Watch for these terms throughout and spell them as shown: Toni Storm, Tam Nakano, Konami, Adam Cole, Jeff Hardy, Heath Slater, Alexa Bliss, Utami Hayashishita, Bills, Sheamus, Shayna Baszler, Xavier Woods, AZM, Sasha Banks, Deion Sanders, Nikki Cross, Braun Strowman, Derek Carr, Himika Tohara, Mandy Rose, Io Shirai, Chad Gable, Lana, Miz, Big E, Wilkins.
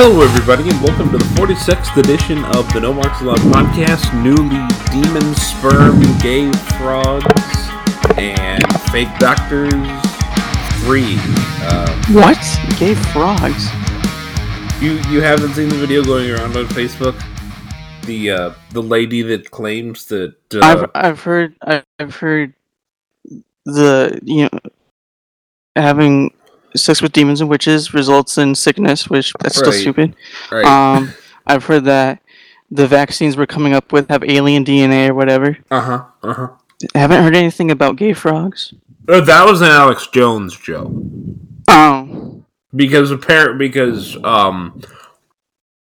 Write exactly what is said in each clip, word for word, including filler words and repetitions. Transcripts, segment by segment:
Hello everybody and welcome to the forty-sixth edition of the No Marks Allowed podcast, newly demon sperm, gay frogs, and fake doctors free. Um, what? Gay frogs? You you haven't seen the video going around on Facebook? The uh, the lady that claims that uh, I've I've heard I've heard the you know having sex with demons and witches results in sickness, which that's right. Still stupid. Right. Um, I've heard that the vaccines we're coming up with have alien D N A or whatever. Uh huh. Uh huh. I haven't heard anything about gay frogs. Oh, that was an Alex Jones joke. Oh. Because apparently, because um,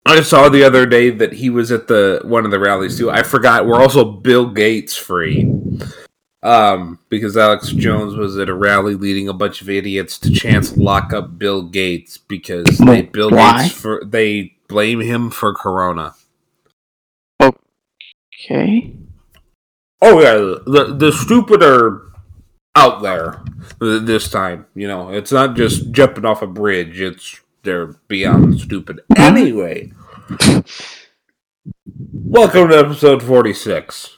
I saw the other day that he was at the one of the rallies too. I forgot. We're also Bill Gates free. Um, because Alex Jones was at a rally leading a bunch of idiots to chance lock up Bill Gates because they Bill Why? Gates for they blame him for Corona. Okay. Oh yeah, the the stupid are out there this time. You know, it's not just jumping off a bridge; it's they're beyond stupid. Anyway, welcome to episode forty-six.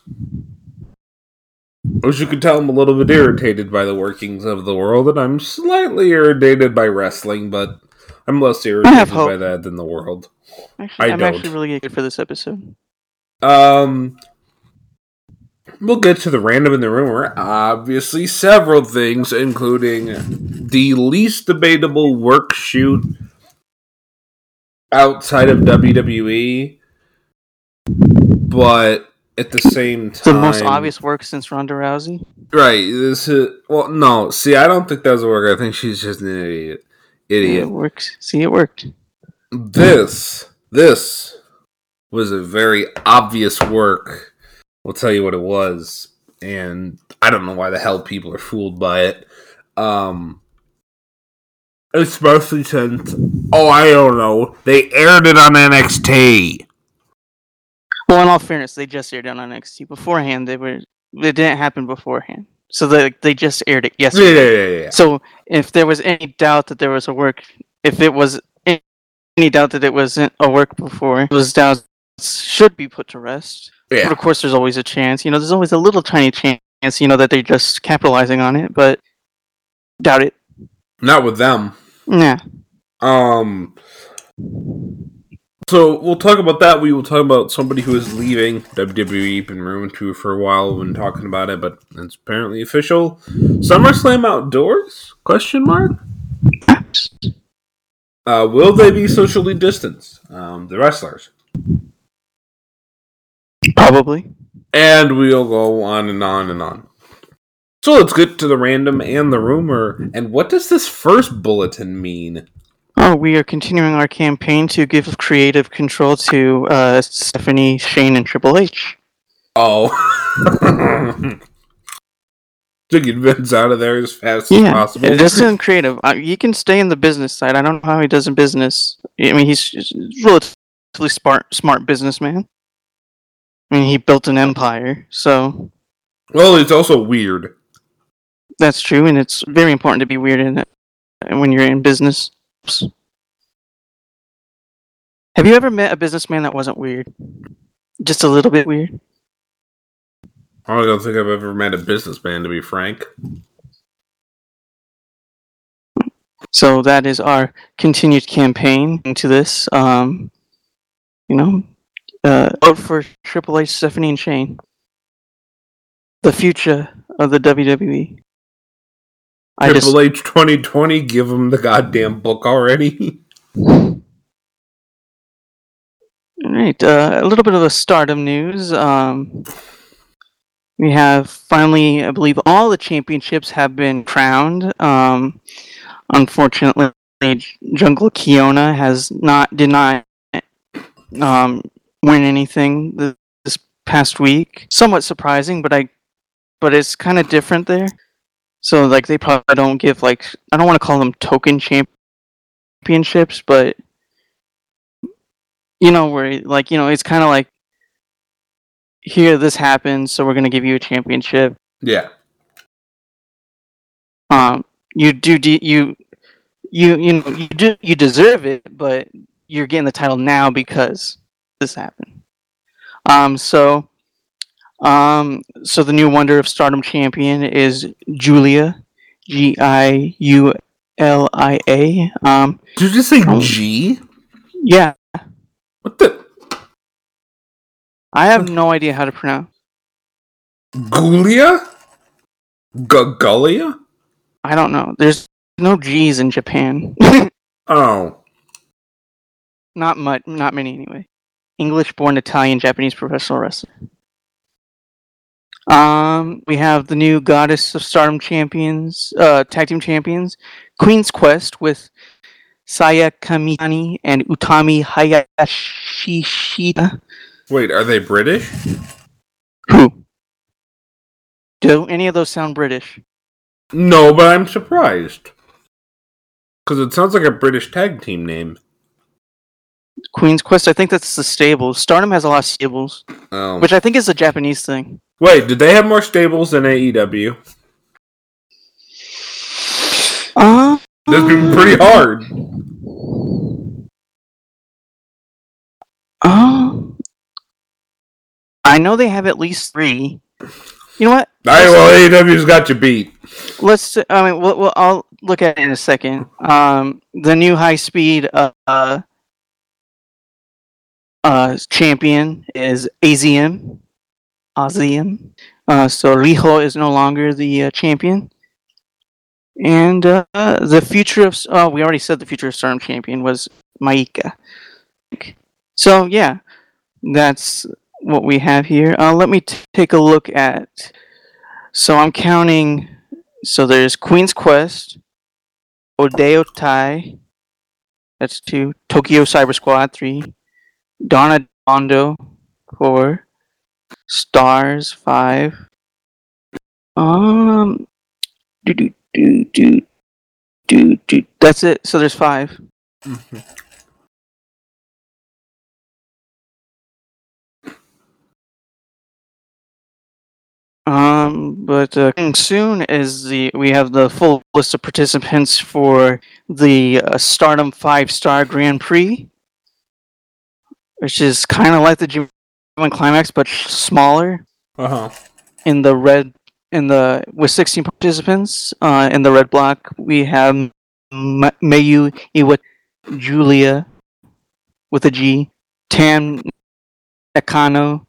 As you can tell, I'm a little bit irritated by the workings of the world, and I'm slightly irritated by wrestling, but I'm less irritated by that than the world. Actually, I I'm don't. actually really excited for this episode. Um, we'll get to the random and the rumor. Obviously, several things, including the least debatable work shoot outside of W W E, but at the same time, the most obvious work since Ronda Rousey. Right. This is well, no. See, I don't think that was a work. I think she's just an idiot. Idiot. Yeah, it works. See, it worked. This, this was a very obvious work. We'll tell you what it was, and I don't know why the hell people are fooled by it. Um, especially since oh, I don't know. They aired it on N X T. Well, in all fairness, they just aired it on N X T. Beforehand, they were it didn't happen beforehand, so they they just aired it yesterday. Yeah, yeah, yeah, yeah. So if there was any doubt that there was a work, if it was any doubt that it wasn't a work before, those doubts should be put to rest. Yeah. But of course, there's always a chance. You know, there's always a little tiny chance. You know that they're just capitalizing on it, but doubt it. Not with them. Yeah. Um. So, we'll talk about that. We will talk about somebody who is leaving W W E, been rumored to for a while when talking about it, but it's apparently official. SummerSlam outdoors? Question mark? Uh, will they be socially distanced? Um, the wrestlers. Probably. And we'll go on and on and on. So, let's get to the random and the rumor. And what does this first bulletin mean? Oh, we are continuing our campaign to give creative control to uh, Stephanie, Shane, and Triple H. Oh. To get Vince out of there as fast yeah, as possible. Yeah, this isn't creative. Uh, he can stay in the business side. I don't know how he does in business. I mean, he's a relatively smart, smart businessman. I mean, he built an empire, so... Well, it's also weird. That's true, and it's very important to be weird in it when you're in business. Have you ever met a businessman that wasn't weird? Just a little bit weird? I don't think I've ever met a businessman, to be frank. So that is our continued campaign into this. Um, you know, uh, vote for Triple H, Stephanie, and Shane. The future of the W W E. I Triple just, H twenty twenty, give him the goddamn book already. Alright, uh, a little bit of the Stardom news. Um, we have finally, I believe, all the championships have been crowned. Um, unfortunately, Jungle Kyona has not did not um, win anything this, this past week. Somewhat surprising, but I, but it's kind of different there. So, like, they probably don't give, like, I don't want to call them token championships, but, you know, where, like, you know, it's kind of like, here, this happens, so we're going to give you a championship. Yeah. Um, you do, de- you, you, you know, you do, you deserve it, but you're getting the title now because this happened. Um, so, um, so the new Wonder of Stardom champion is Giulia, G I U L I A. Um, did you just say um, G? Yeah. What the? I have no idea how to pronounce. Giulia? Giulia? I don't know. There's no G's in Japan. Oh. Not much. Not many, anyway. English-born Italian Japanese professional wrestler. Um, we have the new Goddess of Stardom champions, uh, tag team champions, Queen's Quest with Saya Kamitani and Utami Hayashishita. Wait, are they British? Who? Do any of those sound British? No, but I'm surprised. Because it sounds like a British tag team name. Queen's Quest, I think that's the stables. Stardom has a lot of stables. Oh. Which I think is a Japanese thing. Wait, did they have more stables than A E W? Uh, this has been pretty hard. Uh, I know they have at least three. You know what? Alright, well, A E W's got you beat. Let's, I mean, we'll, we'll, I'll look at it in a second. Um, the new high-speed, uh, uh Uh, champion is A Z M. A Z M. Uh, so Riho is no longer the uh, champion. And uh, the future of... Oh, we already said the future of Stardom champion was Maika. So, yeah. That's what we have here. Uh, let me t- take a look at... So I'm counting... So there's Queen's Quest. Odeo Tai. That's two. Tokyo Cyber Squad, three. Donna Dondo, four. Stars, five. Um, do do do do do do. That's it. So there's five. Mm-hmm. Um, but uh, soon is the we have the full list of participants for the uh, Stardom Five Star Grand Prix. Which is kind of like the G one Climax, but smaller. Uh huh. In the red, in the with sixteen participants. Uh, in the red block, we have M- Mayu Iwata, Giulia, with a G, Tam Nakano,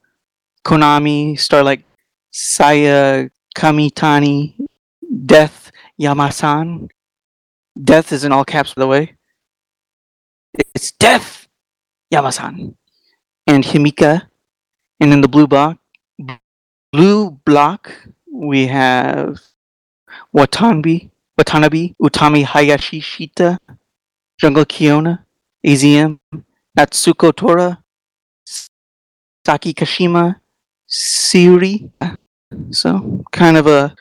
Konami, Starlight, Saya Kamitani, Death Yamasan. Death is in all caps, by the way. It's Death Yamasan and Himika, and in the blue block, blue block we have Watanabe, Watanabe, Utami Hayashishita, Jungle Kyona, A Z M, Natsuko Tora, Saki Kashima, Sayuri. So kind of a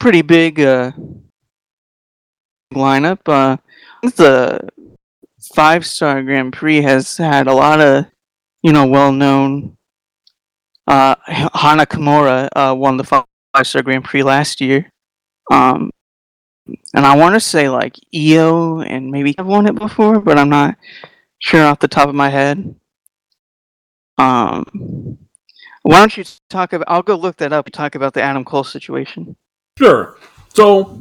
pretty big uh, lineup. Uh, the Five Star Grand Prix has had a lot of, you know, well-known. Uh, Hana Kimura uh, won the Five Star Grand Prix last year, um, and I want to say like Io and maybe I've won it before, but I'm not sure off the top of my head. Um, why don't you talk about? I'll go look that up and talk about the Adam Cole situation. Sure. So.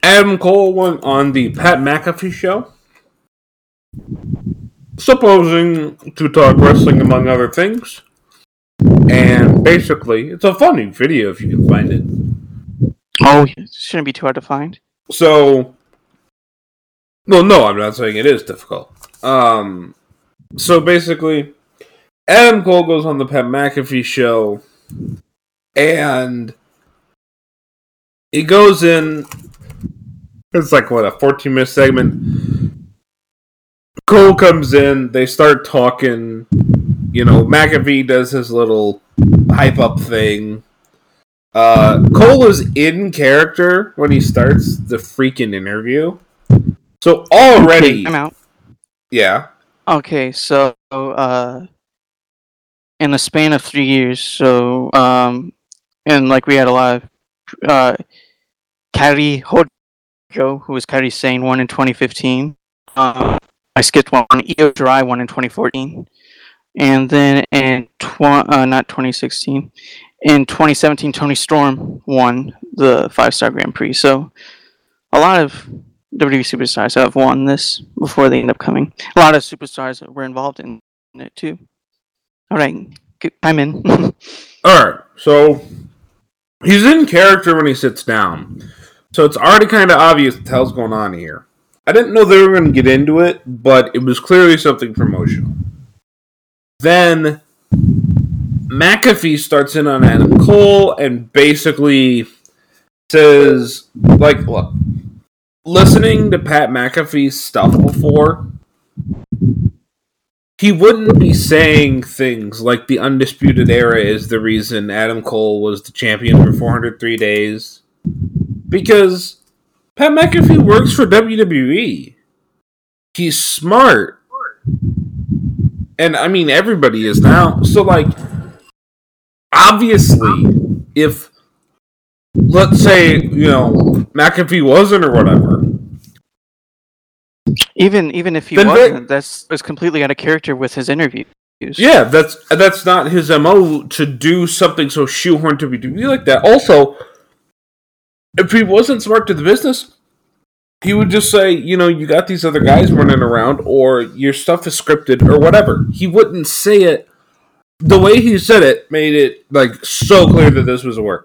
Adam Cole went on the Pat McAfee show, supposing to talk wrestling among other things, and basically, it's a funny video if you can find it. Oh, it shouldn't be too hard to find. So, well, no, I'm not saying it is difficult. Um, so basically, Adam Cole goes on the Pat McAfee show, and he goes in. It's like, what, a fourteen-minute segment? Cole comes in, they start talking, you know, McAfee does his little hype-up thing. Uh, Cole is in character when he starts the freaking interview. So already... Okay, I'm out. Yeah. Okay, so, uh, in the span of three years, so, um, and, like, we had a lot of, uh, Kairi Hod- Joe, who was Kairi Sane, won in twenty fifteen. Um, I skipped one. Io Shirai won in twenty fourteen. And then in tw- uh, not twenty sixteen. In twenty seventeen, Toni Storm won the five-star Grand Prix. So a lot of W W E superstars have won this before they end up coming. A lot of superstars were involved in it, too. All right. I'm in. All right. So he's in character when he sits down. So it's already kind of obvious what the hell's going on here. I didn't know they were going to get into it, but it was clearly something promotional. Then McAfee starts in on Adam Cole and basically says, like, look, listening to Pat McAfee's stuff before, he wouldn't be saying things like the Undisputed Era is the reason Adam Cole was the champion for four hundred three days. Because Pat McAfee works for W W E. He's smart. And, I mean, everybody is now. So, like, obviously, if, let's say, you know, McAfee wasn't or whatever. Even even if he wasn't, they, that's is completely out of character with his interviews. Yeah, that's that's not his M O to do something so shoehorned to be like that. Also, if he wasn't smart to the business, he would just say, you know, you got these other guys running around, or your stuff is scripted, or whatever. He wouldn't say it. The way he said it made it, like, so clear that this was a work.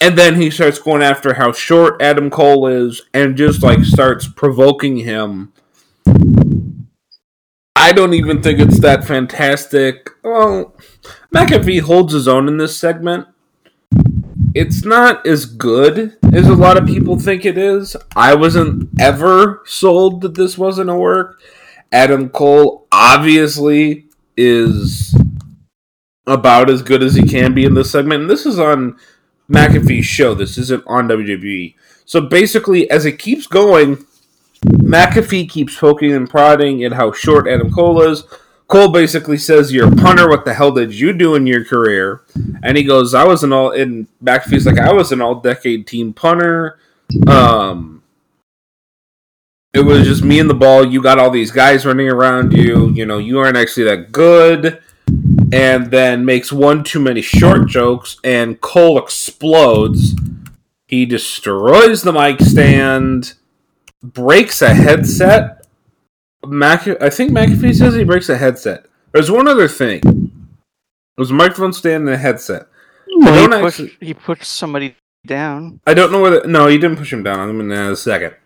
And then he starts going after how short Adam Cole is, and just, like, starts provoking him. I don't even think it's that fantastic. Well, McAfee holds his own in this segment. It's not as good as a lot of people think it is. I wasn't ever sold that this wasn't a work. Adam Cole obviously is about as good as he can be in this segment. And this is on McAfee's show. This isn't on W W E. So basically, as it keeps going, McAfee keeps poking and prodding at how short Adam Cole is. Cole basically says, "You're a punter, what the hell did you do in your career?" And he goes, I was an all, and McAfee's like, I was an all-decade team punter. Um, it was just me and the ball. You got all these guys running around you. You know, you aren't actually that good. And then makes one too many short jokes, and Cole explodes. He destroys the mic stand, breaks a headset. Mac, I think McAfee says he breaks a headset. There's one other thing. There's a microphone stand and a headset. No, I don't he, pushed, actually, he pushed somebody down. I don't know where the... No, he didn't push him down. I'm in a second.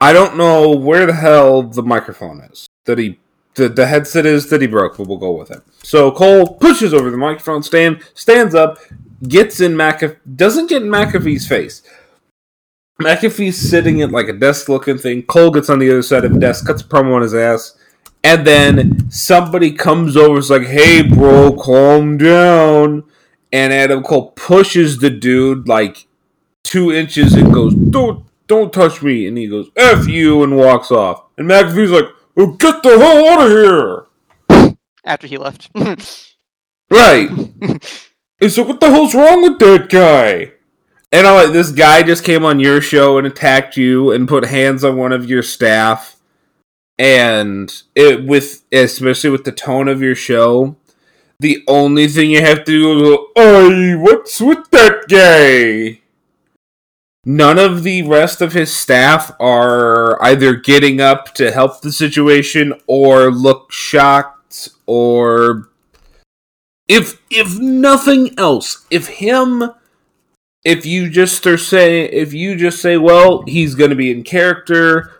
I don't know where the hell the microphone is. That he... The, the headset is that he broke, but we'll go with it. So Cole pushes over the microphone stand, stands up, gets in McAfee... Doesn't get in McAfee's face. McAfee's sitting at like a desk-looking thing. Cole gets on the other side of the desk, cuts a promo on his ass, and then somebody comes over and is like, "Hey, bro, calm down." And Adam Cole pushes the dude like two inches and goes, "Don't, don't touch me." And he goes, "F you," and walks off. And McAfee's like, "Oh, get the hell out of here!" After he left, right? And so, what the hell's wrong with that guy? And I'm like, this guy just came on your show and attacked you and put hands on one of your staff, and it with especially with the tone of your show, the only thing you have to do is, "Oi, what's with that guy?" None of the rest of his staff are either getting up to help the situation or look shocked, or if if nothing else, if him. If you just are say, if you just say, well, he's going to be in character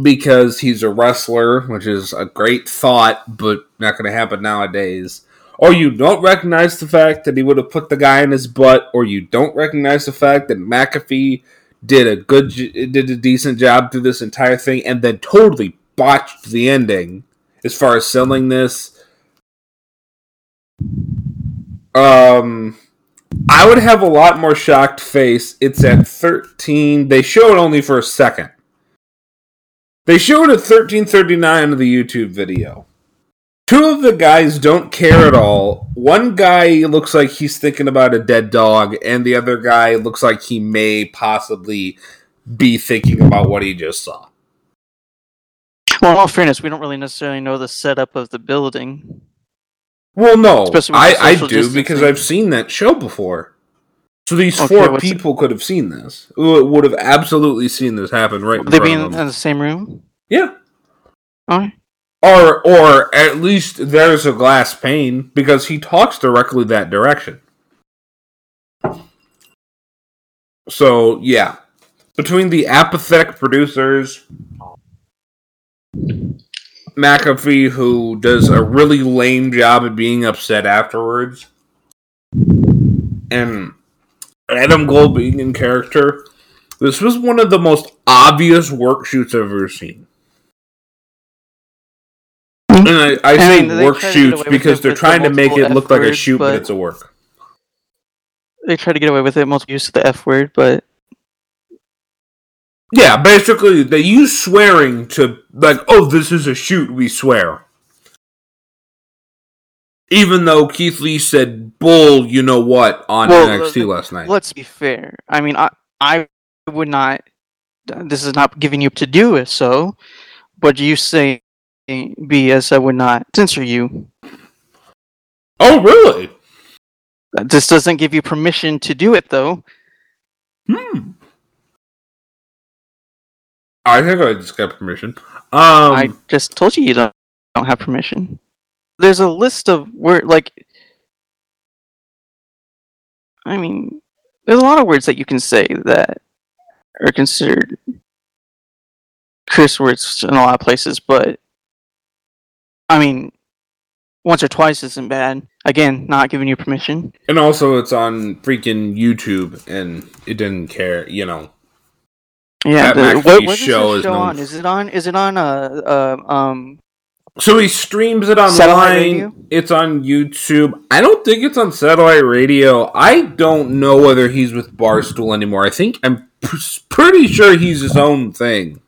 because he's a wrestler, which is a great thought, but not going to happen nowadays. Or you don't recognize the fact that he would have put the guy in his butt, or you don't recognize the fact that McAfee did a good, did a decent job through this entire thing, and then totally botched the ending as far as selling this. Um. I would have a lot more shocked face. It's at thirteen. They show it only for a second. They show it at thirteen thirty-nine of the YouTube video. Two of the guys don't care at all. One guy looks like he's thinking about a dead dog, and the other guy looks like he may possibly be thinking about what he just saw. Well, in all fairness, we don't really necessarily know the setup of the building. Well, no, I, I do, distancing. Because I've seen that show before. So these okay, four people it? could have seen this. Would have absolutely seen this happen right in front of them. Would they be in the same room? Yeah. All right. Or, or at least there's a glass pane, because he talks directly that direction. So, yeah. Between the apathetic producers, McAfee, who does a really lame job of being upset afterwards, and Adam Cole being in character, this was one of the most obvious work shoots I've ever seen. And I, I, I say mean, work shoots because they're trying to make it look like a shoot, but it's a work. They try to get away with it, multiple use of the F word, but... Yeah, basically, they use swearing to, like, oh, this is a shoot, we swear. Even though Keith Lee said, bull, you know what, on well, N X T last night. Let's be fair. I mean, I, I would not... This is not giving you up to do it, so... But you say B S, I would not censor you. Oh, really? This doesn't give you permission to do it, though. Hmm. I think I just got permission. Um, I just told you you don't, don't have permission. There's a list of words, like... I mean, there's a lot of words that you can say that are considered curse words in a lot of places, but... I mean, once or twice isn't bad. Again, not giving you permission. And also, it's on freaking YouTube, and it didn't care, you know. Yeah, the, what, what show is this show is on? For... Is it on? Is it on? Uh, uh, um. So he streams it online. It's on YouTube. I don't think it's on satellite radio. I don't know whether he's with Barstool anymore. I think I'm p- pretty sure he's his own thing.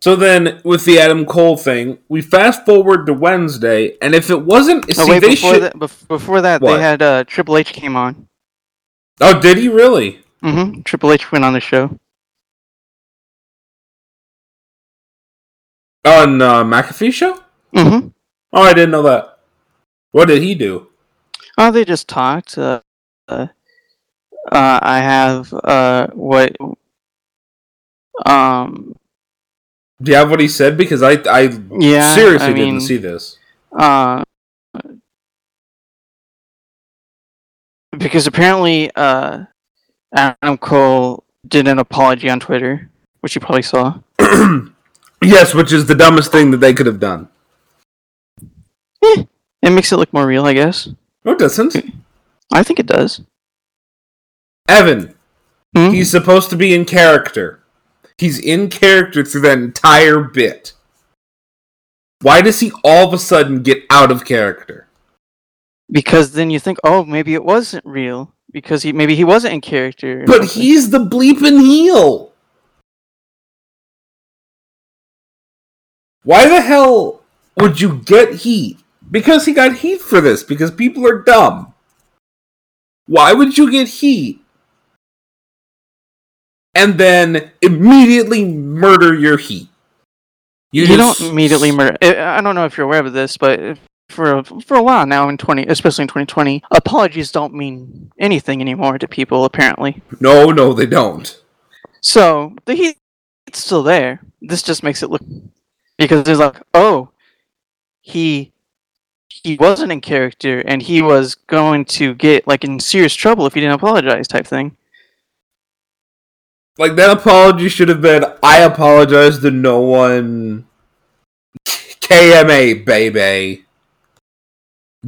So then, with the Adam Cole thing, we fast forward to Wednesday, and if it wasn't, oh, see, wait, they before, should... that, before that, what? They had uh, Triple H came on. Oh, did he really? Mm-hmm. Triple H went on the show. On uh, McAfee's show? Mm-hmm. Oh, I didn't know that. What did he do? Oh, they just talked. Uh, uh, uh, I have uh, what um. Do you have what he said? Because I, I yeah, seriously I mean, didn't see this. Uh, because apparently uh, Adam Cole did an apology on Twitter, which you probably saw. Yes, which is the dumbest thing that they could have done. Eh, it makes it look more real, I guess. No, it doesn't. I think it does. Evan, mm-hmm. He's supposed to be in character. He's in character through that entire bit. Why does he all of a sudden get out of character? Because then you think, oh, maybe it wasn't real. Because he maybe he wasn't in character. But he's the bleeping heel! Why the hell would you get heat? Because he got heat for this. Because people are dumb. Why would you get heat? And then immediately murder your heat. You, you just... don't immediately murder. I don't know if you're aware of this, but for a, for a while now, in twenty, especially in twenty twenty, apologies don't mean anything anymore to people. Apparently, no, no, they don't. So the heat, it's still there. This just makes it look because there's like, oh, he he wasn't in character, and he was going to get like in serious trouble if he didn't apologize, type thing. Like, that apology should have been, I apologize to no one. K M A, baby.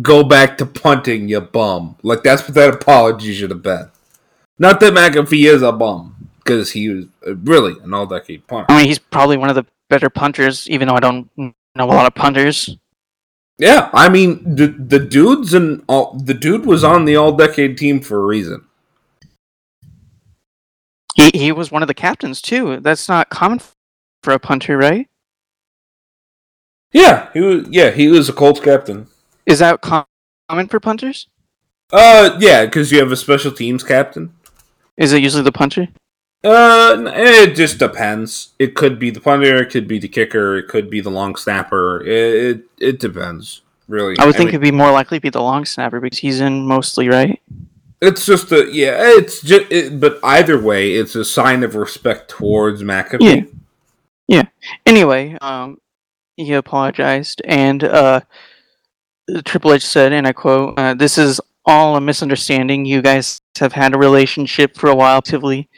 Go back to punting, you bum. Like, that's what that apology should have been. Not that McAfee is a bum, because he was really an all-decade punter. I mean, he's probably one of the better punters, even though I don't know a lot of punters. Yeah, I mean, the, the, dude's in all, the dude was on the all-decade team for a reason. He he was one of the captains, too. That's not common for a punter, right? Yeah, he was, yeah, he was a Colts captain. Is that common for punters? Uh, yeah, because you have a special teams captain. Is it usually the punter? Uh, it just depends. It could be the punter, it could be the kicker, it could be the long snapper. It it, it depends, really. I would think I mean, it'd be more likely to be the long snapper because he's in mostly, right? It's just a yeah. It's just it, but either way, it's a sign of respect towards McAfee. Yeah. Yeah. Anyway, um, he apologized, and uh, Triple H said, and I quote, uh, "This is all a misunderstanding. You guys have had a relationship for a while, actively."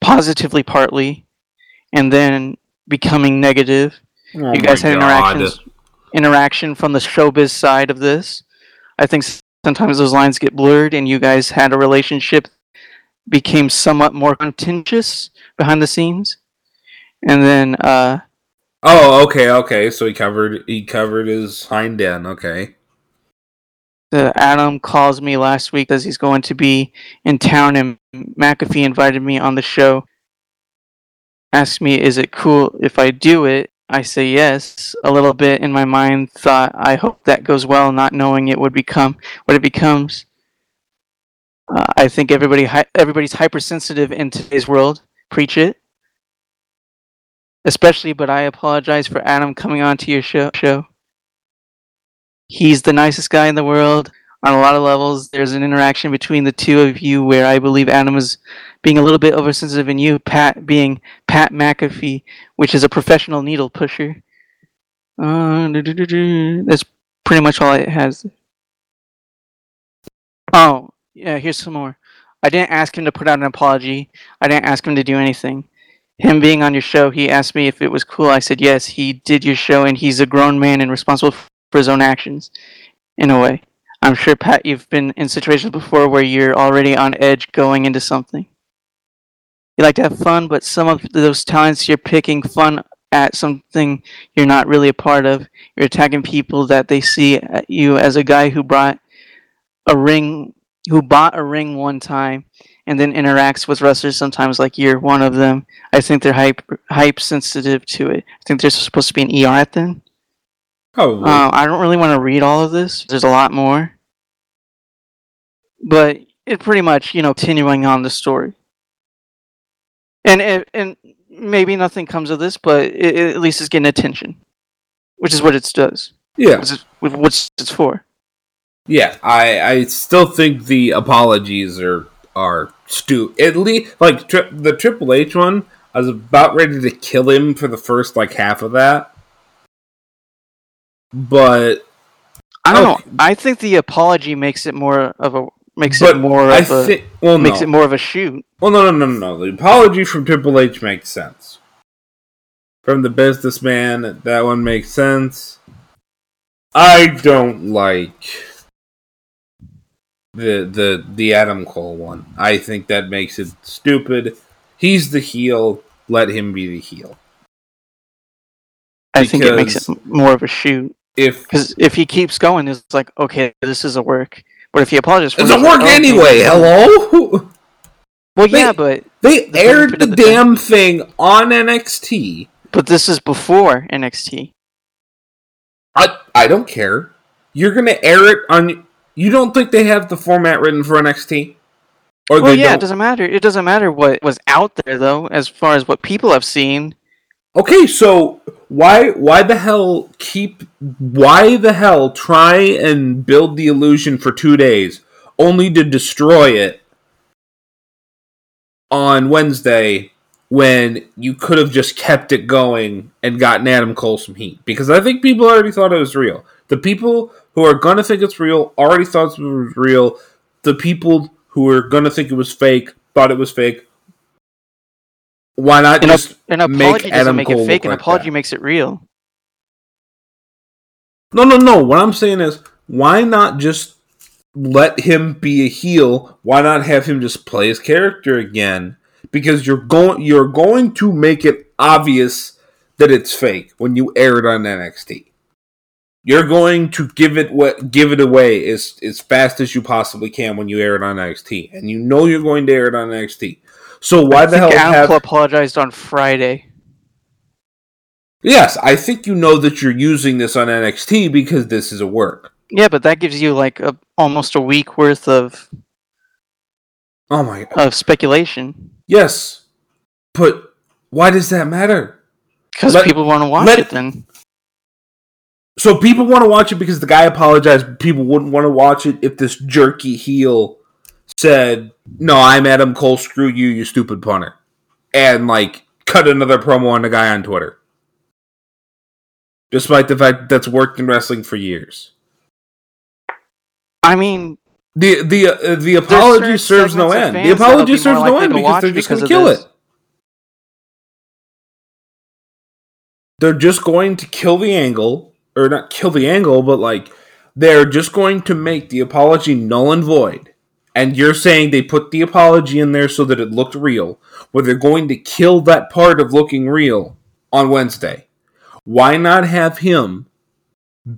Positively partly, and then becoming negative. Oh, you guys had interactions, interaction from the showbiz side of this. I think sometimes those lines get blurred, and you guys had a relationship became somewhat more contentious behind the scenes. And then, uh... oh, okay, okay. So he covered he covered his hind end. Okay. The Adam calls me last week, says he's going to be in town, and McAfee invited me on the show. Asked me, is it cool if I do it? I say yes. A little bit in my mind thought, I hope that goes well, not knowing it would become what it becomes. Uh, I think everybody hi- everybody's hypersensitive in today's world. Preach it. Especially, but I apologize for Adam coming on to your show. show. He's the nicest guy in the world. On a lot of levels, there's an interaction between the two of you where I believe Adam is being a little bit oversensitive and you, Pat, being Pat McAfee, which is a professional needle pusher. Uh, that's pretty much all it has. Oh, yeah, here's some more. I didn't ask him to put out an apology. I didn't ask him to do anything. Him being on your show, he asked me if it was cool. I said yes, he did your show, and he's a grown man and responsible for for his own actions, in a way. I'm sure, Pat, you've been in situations before where you're already on edge going into something. You like to have fun, but some of those talents you're picking fun at something you're not really a part of. You're attacking people that they see at you as a guy who brought a ring, who bought a ring one time and then interacts with wrestlers sometimes like you're one of them. I think they're hype, hype sensitive to it. I think there's supposed to be an E R at them. Oh, uh, I don't really want to read all of this. There's a lot more. But it pretty much, you know, continuing on the story. And it, and maybe nothing comes of this, but it, it at least it's getting attention. Which is what it does. Yeah. What's it, what's it's for. Yeah, I, I still think the apologies are, are stupid. At least, like, tri- the Triple H one, I was about ready to kill him for the first, like, half of that. But I don't okay. know. I think the apology makes it more of a makes but it more of I thi- a well, no. makes it more of a shoot. Well, no, no, no, no. The apology from Triple H makes sense. From the businessman, that one makes sense. I don't like the the the Adam Cole one. I think that makes it stupid. He's the heel. Let him be the heel. I because think it makes it more of a shoot. If because if he keeps going, it's like, okay, this is a work. But if he apologizes for it, it's a work like, oh, anyway. Hello. Well, they, yeah, but they the aired the, the damn thing. thing on N X T. But this is before N X T. I I don't care. You're gonna air it on. You don't think they have the format written for N X T? Or well, yeah, don't? It doesn't matter. It doesn't matter what was out there though, as far as what people have seen. Okay, so why why the hell keep why the hell try and build the illusion for two days only to destroy it on Wednesday when you could have just kept it going and gotten Adam Cole some heat? Because I think people already thought it was real. The people who are gonna think it's real already thought it was real. The people who are gonna think it was fake thought it was fake. Why not an just a, an apology make Adam make Cole it fake? An like apology that. Makes it real. No, no, no. What I'm saying is, why not just let him be a heel? Why not have him just play his character again? Because you're going, you're going to make it obvious that it's fake when you air it on N X T. You're going to give it what, give it away as as fast as you possibly can when you air it on N X T, and you know you're going to air it on N X T. So why I the think hell Adam have... Cole apologized on Friday. Yes, I think you know that you're using this on N X T because this is a work. Yeah, but that gives you like a, almost a week worth of... Oh my God. ...of speculation. Yes, but why does that matter? Because people want to watch let, it then. So people want to watch it because the guy apologized. People wouldn't want to watch it if this jerky heel said, no, I'm Adam Cole, screw you, you stupid punter. And, like, cut another promo on the guy on Twitter. Despite the fact that that's worked in wrestling for years. I mean... The the uh, the apology serves no end. The apology serves no end because they're just going to kill it. They're just going to kill the angle. Or not kill the angle, but, like, they're just going to make the apology null and void. And you're saying they put the apology in there so that it looked real. Well, they're going to kill that part of looking real on Wednesday. Why not have him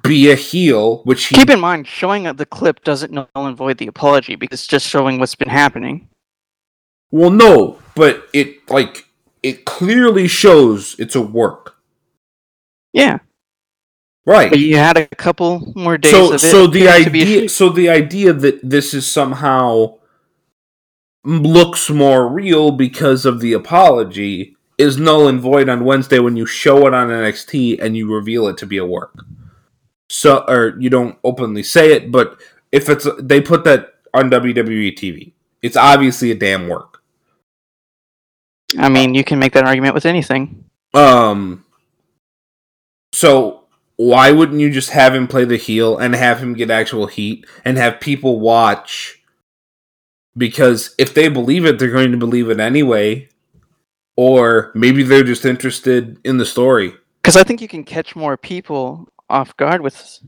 be a heel? Which he... Keep in mind, showing the clip doesn't null and void the apology because it's just showing what's been happening. Well, no, but it like it clearly shows it's a work. Yeah. Right. But you had a couple more days so, of it. So the idea, so the idea that this is somehow looks more real because of the apology is null and void on Wednesday when you show it on N X T and you reveal it to be a work. So, or you don't openly say it, but if it's they put that on W W E T V, it's obviously a damn work. I mean, you can make that argument with anything. Um. So. Why wouldn't you just have him play the heel and have him get actual heat and have people watch? Because if they believe it, they're going to believe it anyway. Or maybe they're just interested in the story. Because I think you can catch more people off guard with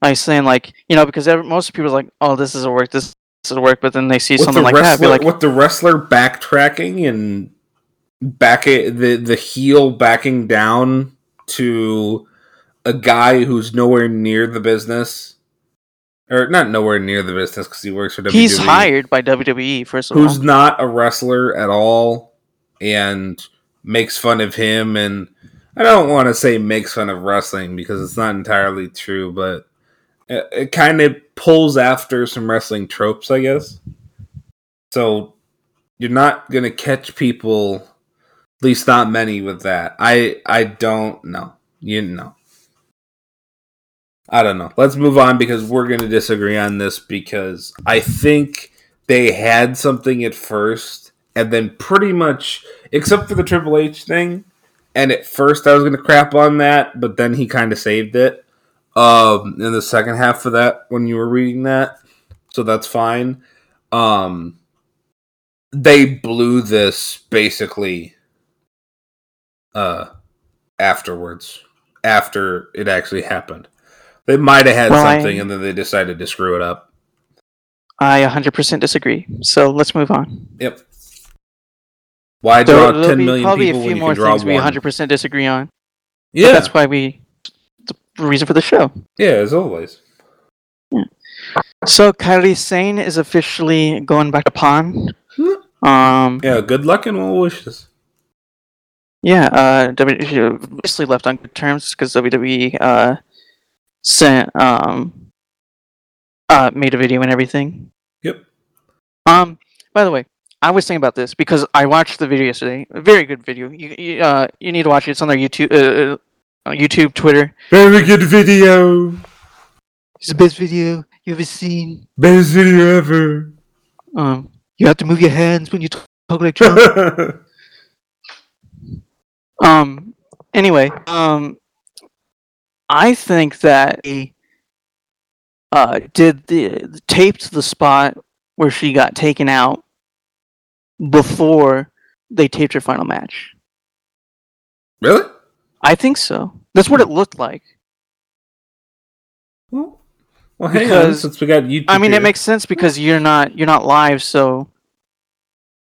by saying, like, you know, because most people are like, oh, this is a work, this is a work, but then they see with something the like wrestler, that. Like, with the wrestler backtracking and back the, the heel backing down to... a guy who's nowhere near the business, or not nowhere near the business because he works for W W E. He's hired by W W E, first of all. Who's not a wrestler at all and makes fun of him. And I don't want to say makes fun of wrestling because it's not entirely true, but it, it kind of pulls after some wrestling tropes, I guess. So you're not going to catch people, at least not many, with that. I, I don't know. You know. I don't know. Let's move on because we're going to disagree on this because I think they had something at first and then pretty much, except for the Triple H thing, and at first I was going to crap on that, but then he kind of saved it um, in the second half of that when you were reading that, so that's fine. Um, they blew this basically uh, afterwards, after it actually happened. They might have had well, something, I, and then they decided to screw it up. I one hundred percent disagree, so let's move on. Yep. Why so draw ten million people when you can draw one? There'll probably a few more things we one hundred percent disagree on. Yeah. But that's why we... the reason for the show. Yeah, as always. Yeah. So, Kairi Sane is officially going back to P O N. Um, yeah, good luck and well wishes. Yeah, uh, W W E obviously left on good terms because W W E... Uh, Sent um uh made a video and everything. Yep. Um. By the way, I was thinking about this because I watched the video yesterday. A very good video. You, you uh you need to watch it. It's on their YouTube, uh, uh YouTube, Twitter. Very good video. It's the best video you ever seen. Best video ever. Um. You have to move your hands when you talk like Trump. um. Anyway. Um. I think that he uh, did the taped the spot where she got taken out before they taped her final match. Really? I think so. That's what it looked like. Well, well hang because, on, since we got YouTube. I mean, here. It makes sense because you're not you're not live, so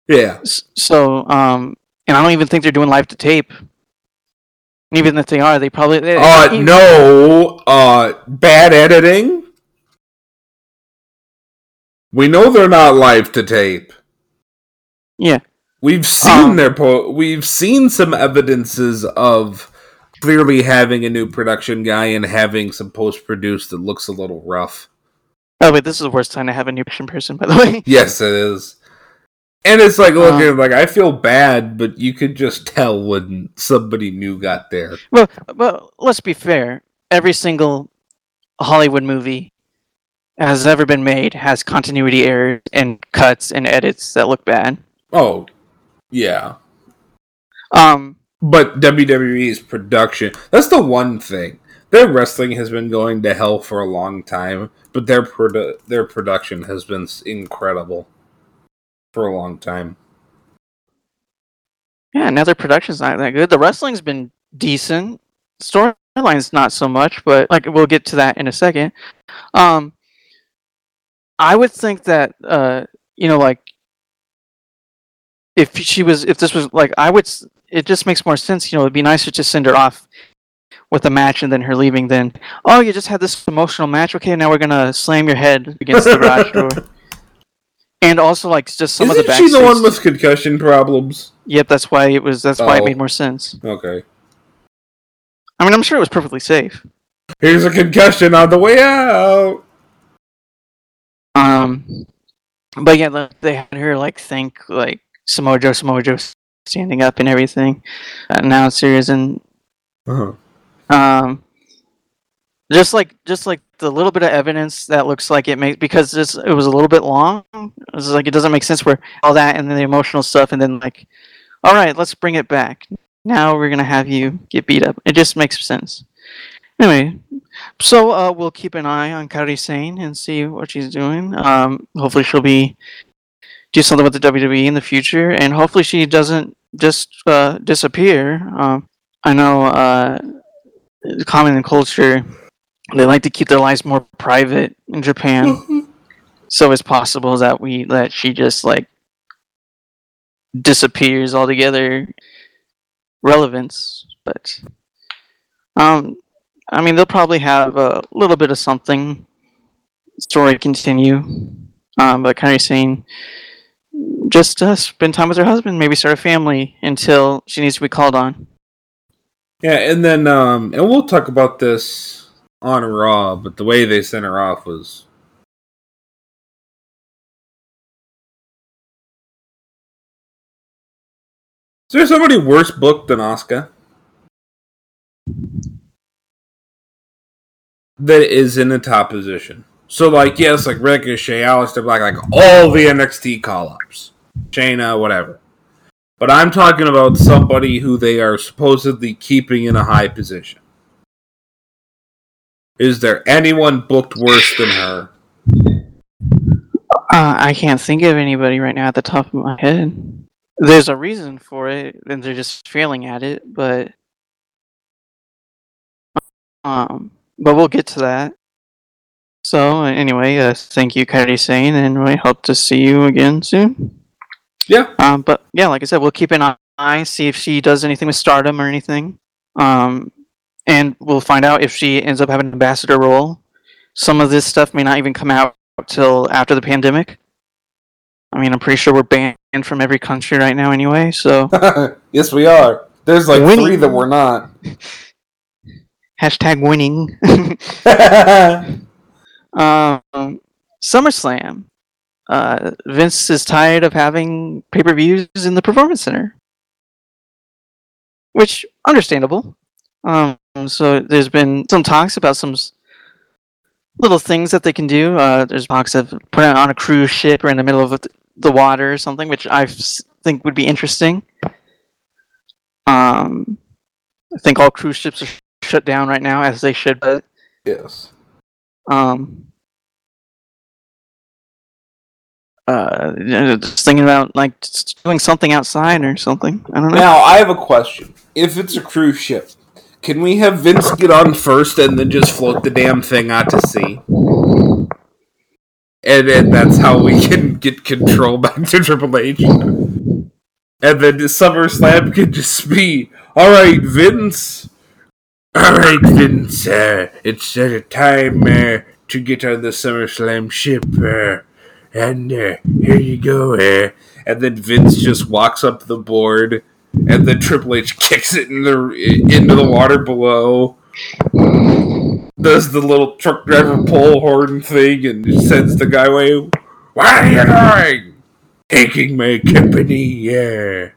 yeah. So, um, and I don't even think they're doing live to tape. Even if they are, they probably... They, uh, they no! Uh, bad editing? We know they're not live to tape. Yeah. We've seen um, their... Po- we've seen some evidences of clearly having a new production guy and having some post-produced that looks a little rough. Oh, wait, this is the worst time to have a new production person, by the way. Yes, it is. And it's like, look, um, like I feel bad, but you could just tell when somebody new got there. Well, well, let's be fair. Every single Hollywood movie has ever been made has continuity errors and cuts and edits that look bad. Oh, yeah. Um, but W W E's production—that's the one thing. Their wrestling has been going to hell for a long time, but their produ- their production has been incredible. For a long time. Yeah, now their production's not that good. The wrestling's been decent. Storyline's not so much, but like we'll get to that in a second. Um, I would think that uh, you know, like if she was, if this was like, I would. It just makes more sense. You know, it'd be nicer to send her off with a match and then her leaving. Then, oh, you just had this emotional match. Okay, now we're gonna slam your head against the garage door. And also, like, just some Isn't of the backstage... Isn't she the one with concussion problems? Yep, that's why it was. That's oh. why it made more sense. Okay. I mean, I'm sure it was perfectly safe. Here's a concussion on the way out! Um, but yeah, they had her, like, think, like, Samoa Joe, Samoa Joe standing up and everything. Uh, now it's serious and... Uh-huh. Um... Just like, just like the little bit of evidence that looks like it makes, because this, it was a little bit long. It was like, it doesn't make sense where all that and then the emotional stuff and then like, all right, let's bring it back. Now we're going to have you get beat up. It just makes sense. Anyway, so uh, we'll keep an eye on Kairi Sane and see what she's doing. Um, hopefully she'll be do something with the W W E in the future, and hopefully she doesn't just uh, disappear. Uh, I know uh, common in culture... They like to keep their lives more private in Japan, mm-hmm. so it's possible that we that she just like disappears altogether. Relevance, but um, I mean they'll probably have a little bit of something story continue. Um, but Kairi Sane just uh, spend time with her husband, maybe start a family until she needs to be called on. Yeah, and then um, and we'll talk about this. On Raw, but the way they sent her off was... Is there somebody worse booked than Asuka? That is in the top position. So, like, yes, like Ricochet, Aleister Black, like all the N X T call-ups. Shayna, whatever. But I'm talking about somebody who they are supposedly keeping in a high position. Is there anyone booked worse than her? Uh, I can't think of anybody right now at the top of my head. There's a reason for it, and they're just failing at it, but... Um, but we'll get to that. So, anyway, uh, thank you, Kairi Sane, and we hope to see you again soon. Yeah. Um, but, yeah, like I said, we'll keep an eye, see if she does anything with Stardom or anything. Um... And we'll find out if she ends up having an ambassador role. Some of this stuff may not even come out till after the pandemic. I mean, I'm pretty sure we're banned from every country right now anyway, so... Yes, we are. There's like winning. Three that we're not. Hashtag winning. um, SummerSlam. Uh, Vince is tired of having pay-per-views in the Performance Center. Which, understandable. Um, so there's been some talks about some little things that they can do. Uh, there's talks of putting it on a cruise ship or in the middle of the water or something, which I think would be interesting. Um, I think all cruise ships are sh- shut down right now, as they should. But yes. Um. Uh, just thinking about like doing something outside or something. I don't know. Now I have a question. If it's a cruise ship. Can we have Vince get on first and then just float the damn thing out to sea? And then that's how we can get control back to Triple H. And then the SummerSlam can just be, alright, Vince. Alright, Vince. Uh, it's uh, time uh, to get on the SummerSlam ship. Uh, and uh, here you go. Uh. And then Vince just walks up the board. And then Triple H kicks it in the, into the water below. Does the little truck driver pole horn thing and sends the guy away. Where are you going? taking my company, yeah.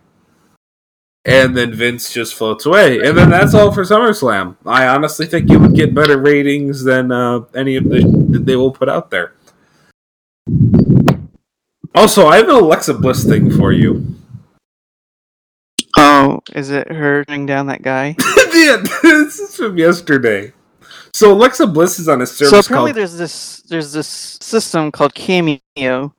And then Vince just floats away. And then that's all for SummerSlam. I honestly think you would get better ratings than uh, any of the that they will put out there. Also, I have an Alexa Bliss thing for you. Oh, is it her turning down that guy? Yeah, this is from yesterday. So Alexa Bliss is on a service. So apparently called... there's this there's this system called Cameo,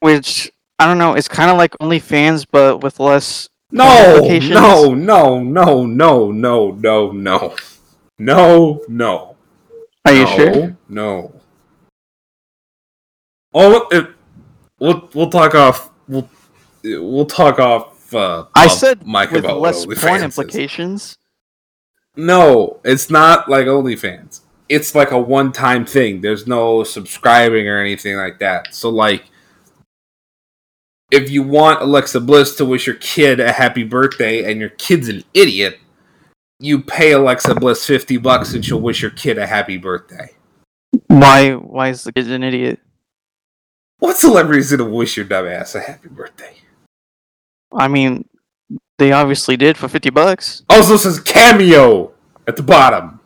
which I don't know, it's kind of like OnlyFans but with less. No, no, no, no, no, no, no, no, no, no. Are you no, sure? No. Oh, it, we'll we'll talk off. We'll we'll talk off. Uh, I said Mike with about less porn implications. No, it's not like OnlyFans. It's like a one-time thing. There's no subscribing or anything like that. So, like, if you want Alexa Bliss to wish your kid a happy birthday and your kid's an idiot, you pay Alexa Bliss fifty bucks and she'll wish your kid a happy birthday. Why Why is the kid an idiot? What celebrity is going to wish your dumb ass a happy birthday? I mean, they obviously did for fifty bucks. Also says Cameo at the bottom.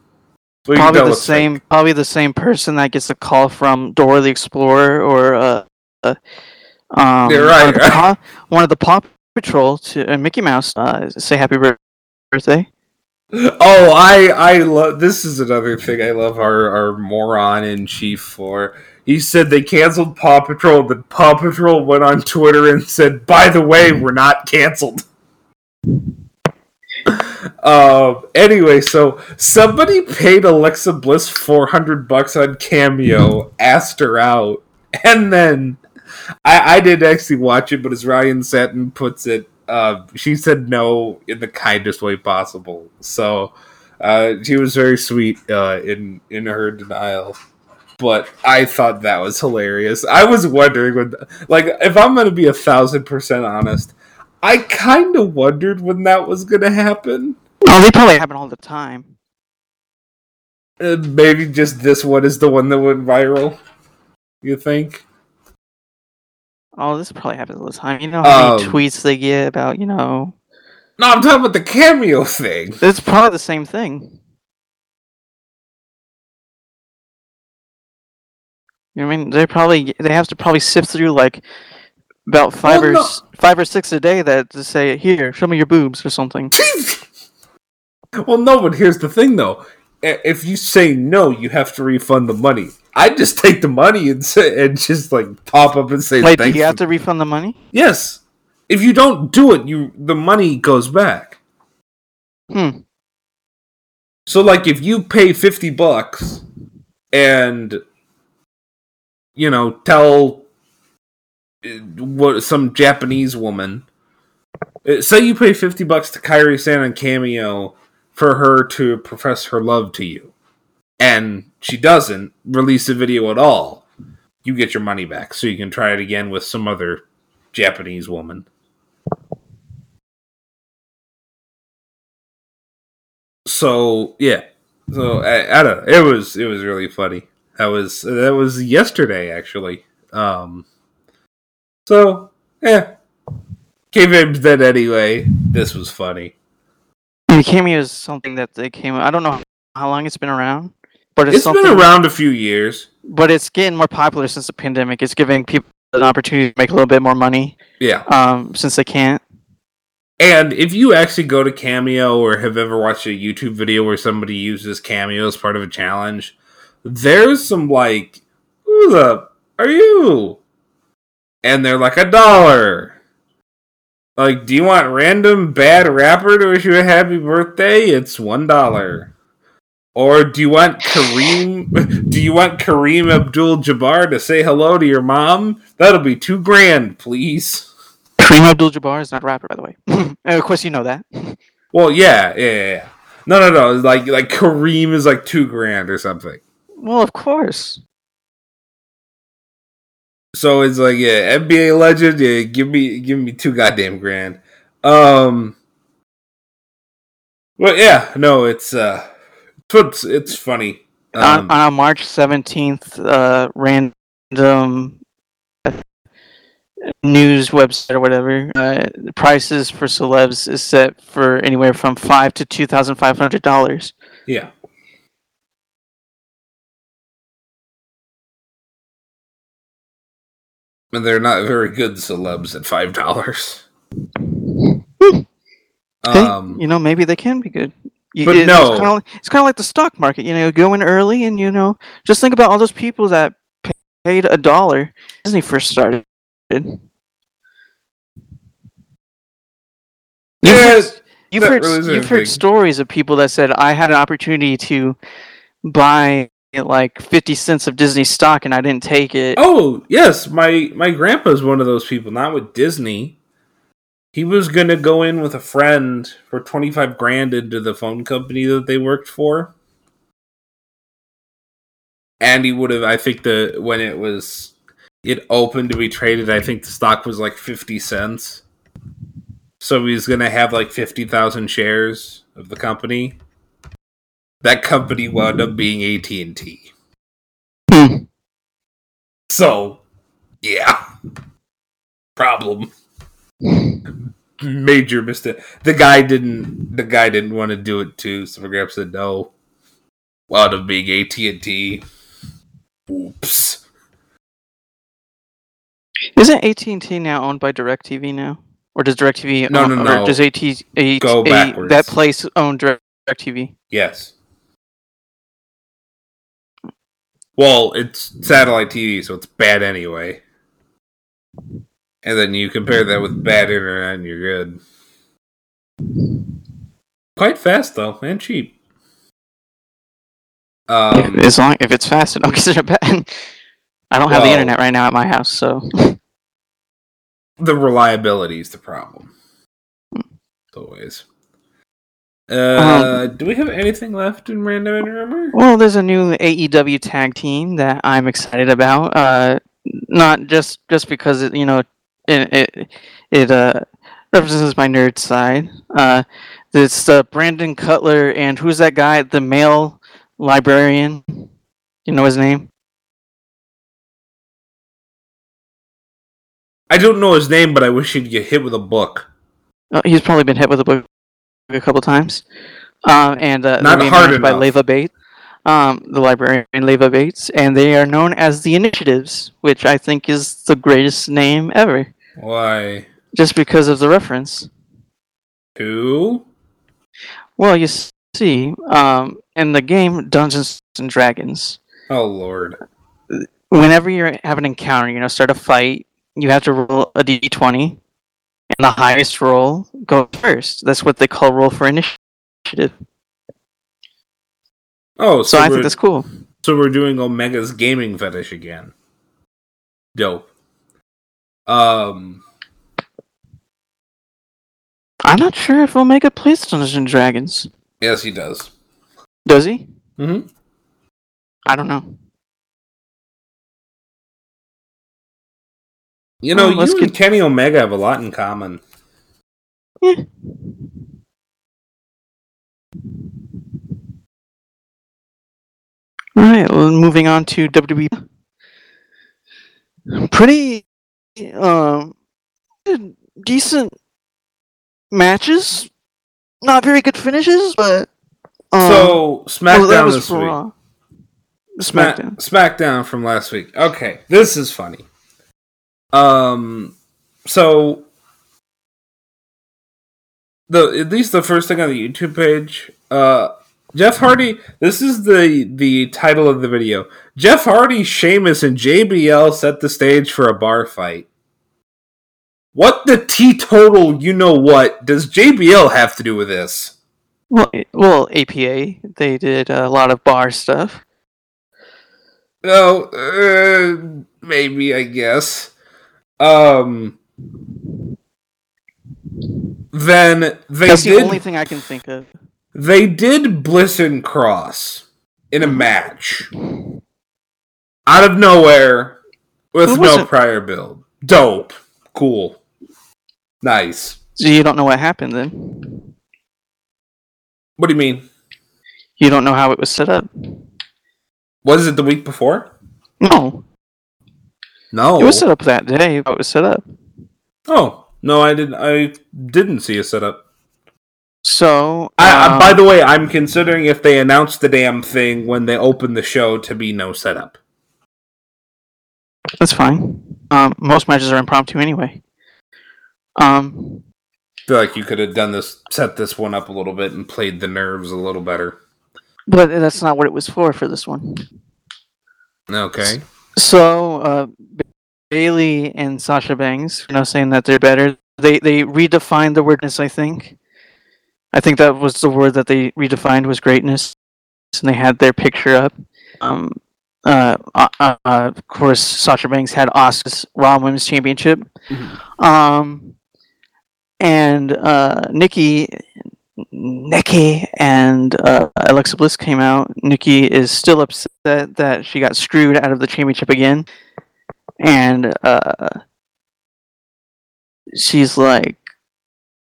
So probably the same like. Probably the same person that gets a call from Dora the Explorer or... Uh, uh, Um, You're right, one, of the right? Paw, one of the Paw Patrol to uh, Mickey Mouse uh, say happy birthday. Oh, I I love this is another thing I love our, our moron in chief for. He said they canceled Paw Patrol, but Paw Patrol went on Twitter and said, "By the way, we're not canceled." uh, anyway, so somebody paid Alexa Bliss four hundred bucks on Cameo, asked her out, and then. I, I did actually watch it, but as Ryan Satin puts it, uh, she said no in the kindest way possible. So uh, she was very sweet uh, in, in her denial. But I thought that was hilarious. I was wondering, when, like, if I'm going to be a thousand percent honest, I kind of wondered when that was going to happen. Oh, they probably happen all the time. Uh, maybe just this one is the one that went viral, you think? Oh, this probably happens all the time. You know how um, many tweets they get about, you know... No, I'm talking about the Cameo thing. It's probably the same thing. You know what I mean? They probably they have to probably sift through, like, about five, well, or, no. five or six a day that to say, here, show me your boobs or something. Well, no, but here's the thing, though. If you say no, you have to refund the money. I just take the money and say, and just like pop up and say. Wait, do you have to refund the money? Yes. If you don't do it, you the money goes back. Hmm. So, like, if you pay fifty bucks, and you know, tell what some Japanese woman, say you pay fifty bucks to Kairi Sane on Cameo for her to profess her love to you, and she doesn't release a video at all, you get your money back, so you can try it again with some other Japanese woman. So yeah, so I, I don't know. It was it was really funny. That was that was yesterday actually. Um, so yeah, came in that anyway. This was funny. Cameo is something that they came. I don't know how long it's been around, but it's, it's something been around a few years. But it's getting more popular since the pandemic. It's giving people an opportunity to make a little bit more money. Yeah. Um, since they can't. And if you actually go to Cameo or have ever watched a YouTube video where somebody uses Cameo as part of a challenge, there's some like, who the are you? And they're like a dollar. Like, do you want random bad rapper to wish you a happy birthday? It's one dollar. Or do you want Kareem? Do you want Kareem Abdul-Jabbar to say hello to your mom? That'll be two grand, please. Kareem Abdul-Jabbar is not a rapper, by the way. And of course, you know that. Well, yeah, yeah, yeah. No, no, no. Like, like Kareem is like two grand or something. Well, of course. So it's like, yeah, N B A legend, yeah, give me give me two goddamn grand. Um Well yeah, no, it's uh it's it's funny. Um, on, on March seventeenth, uh random news website or whatever, uh, the prices for celebs is set for anywhere from five to two thousand five hundred dollars. Yeah. And they're not very good celebs at five dollars. Um, you know, maybe they can be good. You, but it, no, it's kind of like, it's kind of like the stock market. You know, you go in early, and you know, just think about all those people that paid a dollar when he first started. Yes, you've heard, you've heard, you've heard stories of people that said, "I had an opportunity to buy like fifty cents of Disney stock, and I didn't take it." Oh yes, my my grandpa's one of those people. Not with Disney. He was going to go in with a friend for twenty-five grand into the phone company that they worked for. And he would have, I think, the when it was, it opened to be traded, I think the stock was like fifty cents. So he's going to have like fifty thousand shares of the company. That company wound up being A T and T. So, yeah. Problem. Major mistake. The guy didn't. The guy didn't want to do it too. So my grandpa said no. Wound up being A T and T. Oops. Isn't A T and T now owned by DirecTV now, or does DirecTV? No, own, no, no. Or does A T and T go backwards? That place own DirecTV? Yes. Well, it's satellite T V, so it's bad anyway. And then you compare that with bad internet and you're good. Quite fast, though, and cheap. Um, as long if it's fast, I don't consider bad. I don't well, have the internet right now at my house, so... The reliability is the problem. As always. Uh, um, do we have anything left in Random and Rumor? Well, there's a new A E W tag team that I'm excited about. Uh, not just, just because, it, you know... It it, it uh, represents my nerd side. Uh, it's uh, Brandon Cutler and who's that guy? The male librarian. You know his name? I don't know his name, but I wish he'd get hit with a book. Uh, he's probably been hit with a book a couple times. Uh, and uh, not hard enough. By Leva Bates, um, the librarian Leva Bates, and they are known as the Initiatives, which I think is the greatest name ever. Why? Just because of the reference. Who? Well, you see, um, in the game Dungeons and Dragons. Oh, Lord. Whenever you have an encounter, you know, start a fight, you have to roll a d twenty, and the highest roll goes first. That's what they call roll for initiative. Oh, so, so I think that's cool. So we're doing Omega's gaming fetish again. Dope. Um, I'm not sure if Omega plays Dungeons and Dragons. Yes, he does. Does he? Mm-hmm. I don't know. You know, well, you get... and Kenny Omega have a lot in common. Yeah. All right, well, moving on to W W E. Pretty um, decent matches. Not very good finishes, but... Um, so, SmackDown well, this week. Uh, SmackDown. SmackDown from last week. Okay, this is funny. Um, So, the at least the first thing on the YouTube page... Uh. Jeff Hardy, this is the, the title of the video. Jeff Hardy, Sheamus, and J B L set the stage for a bar fight. What the teetotal you-know-what does J B L have to do with this? Well, well, A P A, they did a lot of bar stuff. Oh, uh, maybe, I guess. Um... Then they That's did... the only thing I can think of. They did Bliss and Cross in a match. Out of nowhere, with no it? prior build. Dope. Cool. Nice. So you don't know what happened then? What do you mean? You don't know how it was set up? Was it the week before? No. No, it was set up that day. It was set up. Oh no, I didn't. I didn't see a setup. So, um, I, by the way, I'm considering if they announced the damn thing when they opened the show to be no setup. That's fine. Um, most matches are impromptu anyway. Um, I feel like you could have done this, set this one up a little bit, and played the nerves a little better. But that's not what it was for for this one. Okay. So, uh, Bayley and Sasha Banks, you know, saying that they're better. They they redefined the wordness, I think. I think that was the word that they redefined was greatness, and they had their picture up. Um, uh, uh, uh, of course, Sasha Banks had Asuka's Raw Women's Championship, mm-hmm. um, and uh, Nikki, Nikki, and uh, Alexa Bliss came out. Nikki is still upset that, that she got screwed out of the championship again, and uh, she's like.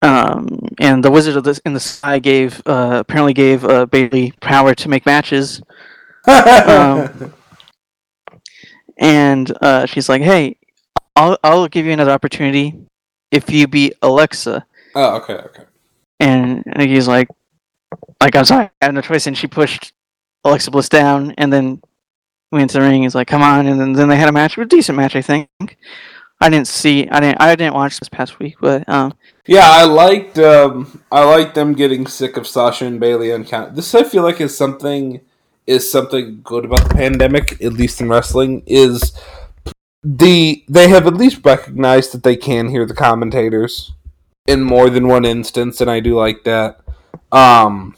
Um, and the Wizard of the in the Sky gave uh, apparently gave uh, Bayley power to make matches. um, and uh, she's like, "Hey, I'll I'll give you another opportunity if you beat Alexa." Oh, okay, okay. And Nikki's like, "Like I'm sorry, I have no choice." And she pushed Alexa Bliss down, and then went to the ring. He's like, "Come on!" And then, then they had a match, a decent match, I think. I didn't see. I didn't. I didn't watch this past week, but um. Yeah, I liked. Um, I liked them getting sick of Sasha and Bayley on count. This I feel like is something is something good about the pandemic, at least in wrestling, is the they have at least recognized that they can hear the commentators in more than one instance, and I do like that. Um,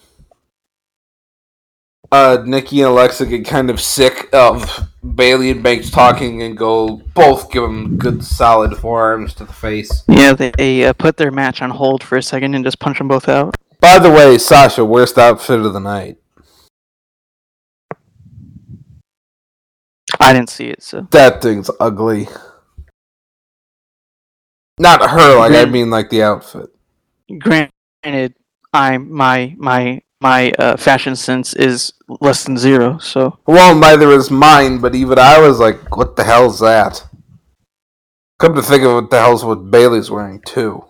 uh, Nikki and Alexa get kind of sick of Bayley and Banks talking and go both give them good solid forearms to the face. Yeah, they uh, put their match on hold for a second and just punch them both out. By the way, Sasha, worst outfit of the night. I didn't see it, so. That thing's ugly. Not her, like Granted, I mean like the outfit. Granted, I my my My uh, fashion sense is less than zero, so... Well, neither is mine, but even I was like, what the hell's that? Come to think of what the hell's what Bayley's wearing, too.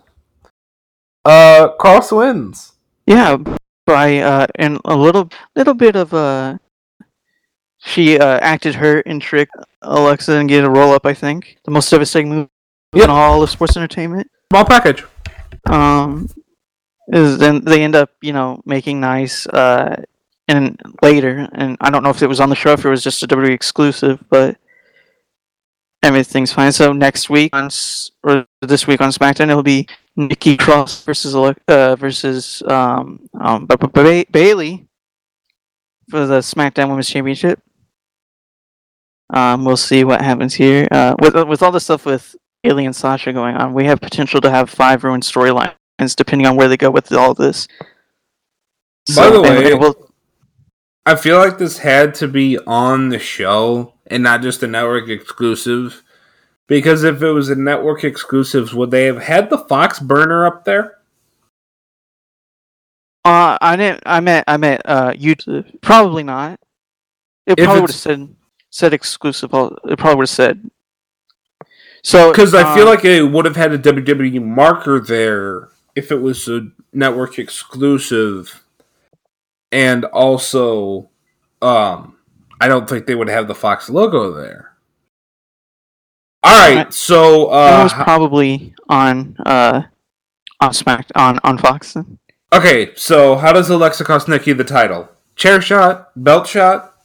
Uh, Cross wins. Yeah, by, uh, and a little little bit of, uh... She, uh, acted her and tricked Alexa and get a roll-up, I think. The most devastating move yep. in all of sports entertainment. Small package. Um... Is then they end up, you know, making nice, uh, and later, and I don't know if it was on the show, if it was just a W W E exclusive, but everything's fine. So next week, on, or this week on SmackDown, it'll be Nikki Cross versus uh, versus um, um ba- ba- ba- Bayley for the SmackDown Women's Championship. Um, we'll see what happens here. Uh, with with all the stuff with Bayley and Sasha going on, we have potential to have five ruined storylines. Depending on where they go with all this. So, by the way, we'll... I feel like this had to be on the show and not just a network exclusive. Because if it was a network exclusive, would they have had the Fox burner up there? Uh, I didn't. I meant. I meant. Uh, YouTube. Probably not. It if probably would have said said exclusive. It probably would have said. So because I um, feel like it would have had a W W E marker there. If it was a network exclusive, and also, um, I don't think they would have the Fox logo there. All right, so uh, it was probably on uh, on Smack on on Fox. Okay, so how does Alexa cost Nikki the title? Chair shot, belt shot.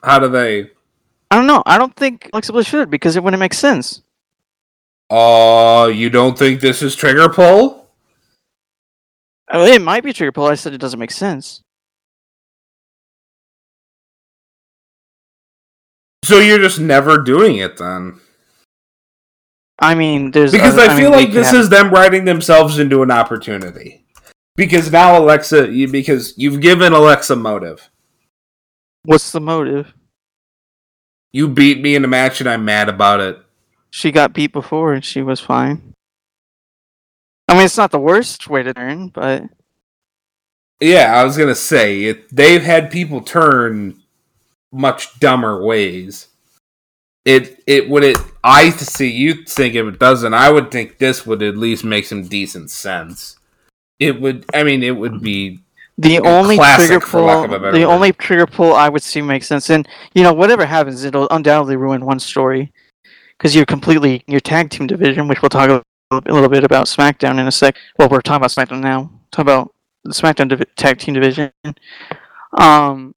How do they? I don't know. I don't think Alexa Bliss should because it wouldn't make sense. Uh, you don't think this is trigger pull? I mean, it might be trigger pull. I said it doesn't make sense. So you're just never doing it then? I mean, there's... Because other, I, I feel mean, like this have... is them riding themselves into an opportunity. Because now Alexa... You, because you've given Alexa motive. What's the motive? You beat me in a match and I'm mad about it. She got beat before, and she was fine. I mean, it's not the worst way to turn, but... Yeah, I was going to say, it, they've had people turn much dumber ways. it it would it I to see you think if it doesn't, I would think this would at least make some decent sense. It would. I mean, it would be the only trigger pull. The only trigger pull I would see make sense, and you know, whatever happens, it'll undoubtedly ruin one story because you're completely your tag team division, which we'll talk about. A little bit about SmackDown in a sec. Well, we're talking about SmackDown now. Talk about the SmackDown div- tag team division. Um,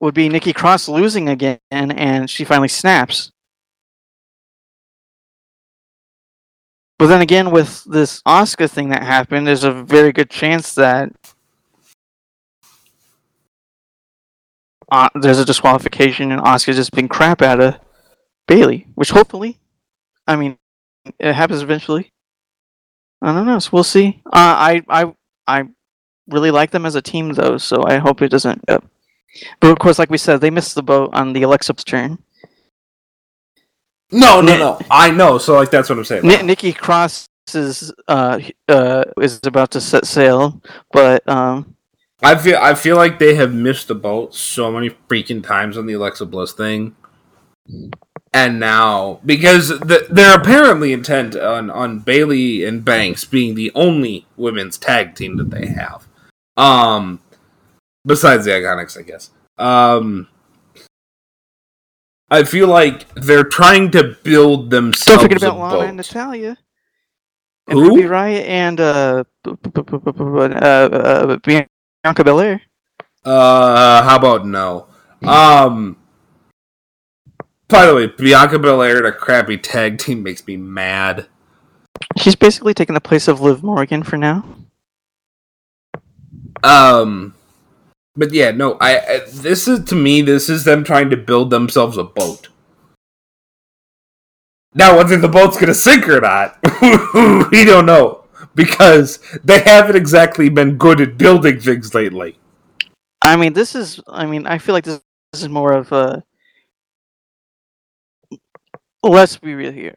would be Nikki Cross losing again, and she finally snaps. But then again, with this Asuka thing that happened, there's a very good chance that uh, there's a disqualification, and Asuka's just been crap out of Bayley. Which hopefully, I mean, it happens eventually. I don't know. So we'll see. Uh, I I I really like them as a team, though, so I hope it doesn't end up. But of course, like we said, they missed the boat on the Alexa turn. No, no, N- no. I know. So, like, that's what I'm saying. N- Nikki Cross is uh, uh, is about to set sail, but um, I feel I feel like they have missed the boat so many freaking times on the Alexa Bliss thing. And now, because the, they're apparently intent on, on Bayley and Banks being the only women's tag team that they have. Um, besides the Iconics, I guess. Um, I feel like they're trying to build themselves a boat. Don't forget about Lana and Natalya. And who? Ruby Riott and uh, b- b- b- b- b- uh, uh, Bianca Belair. Uh, how about no? Um... By the way, Bianca Belair in a crappy tag team makes me mad. She's basically taking the place of Liv Morgan for now. Um, but yeah, no, I, I this is, to me, this is them trying to build themselves a boat. Now, whether the boat's gonna sink or not, we don't know, because they haven't exactly been good at building things lately. I mean, this is, I mean, I feel like this, this is more of a, let's be real here.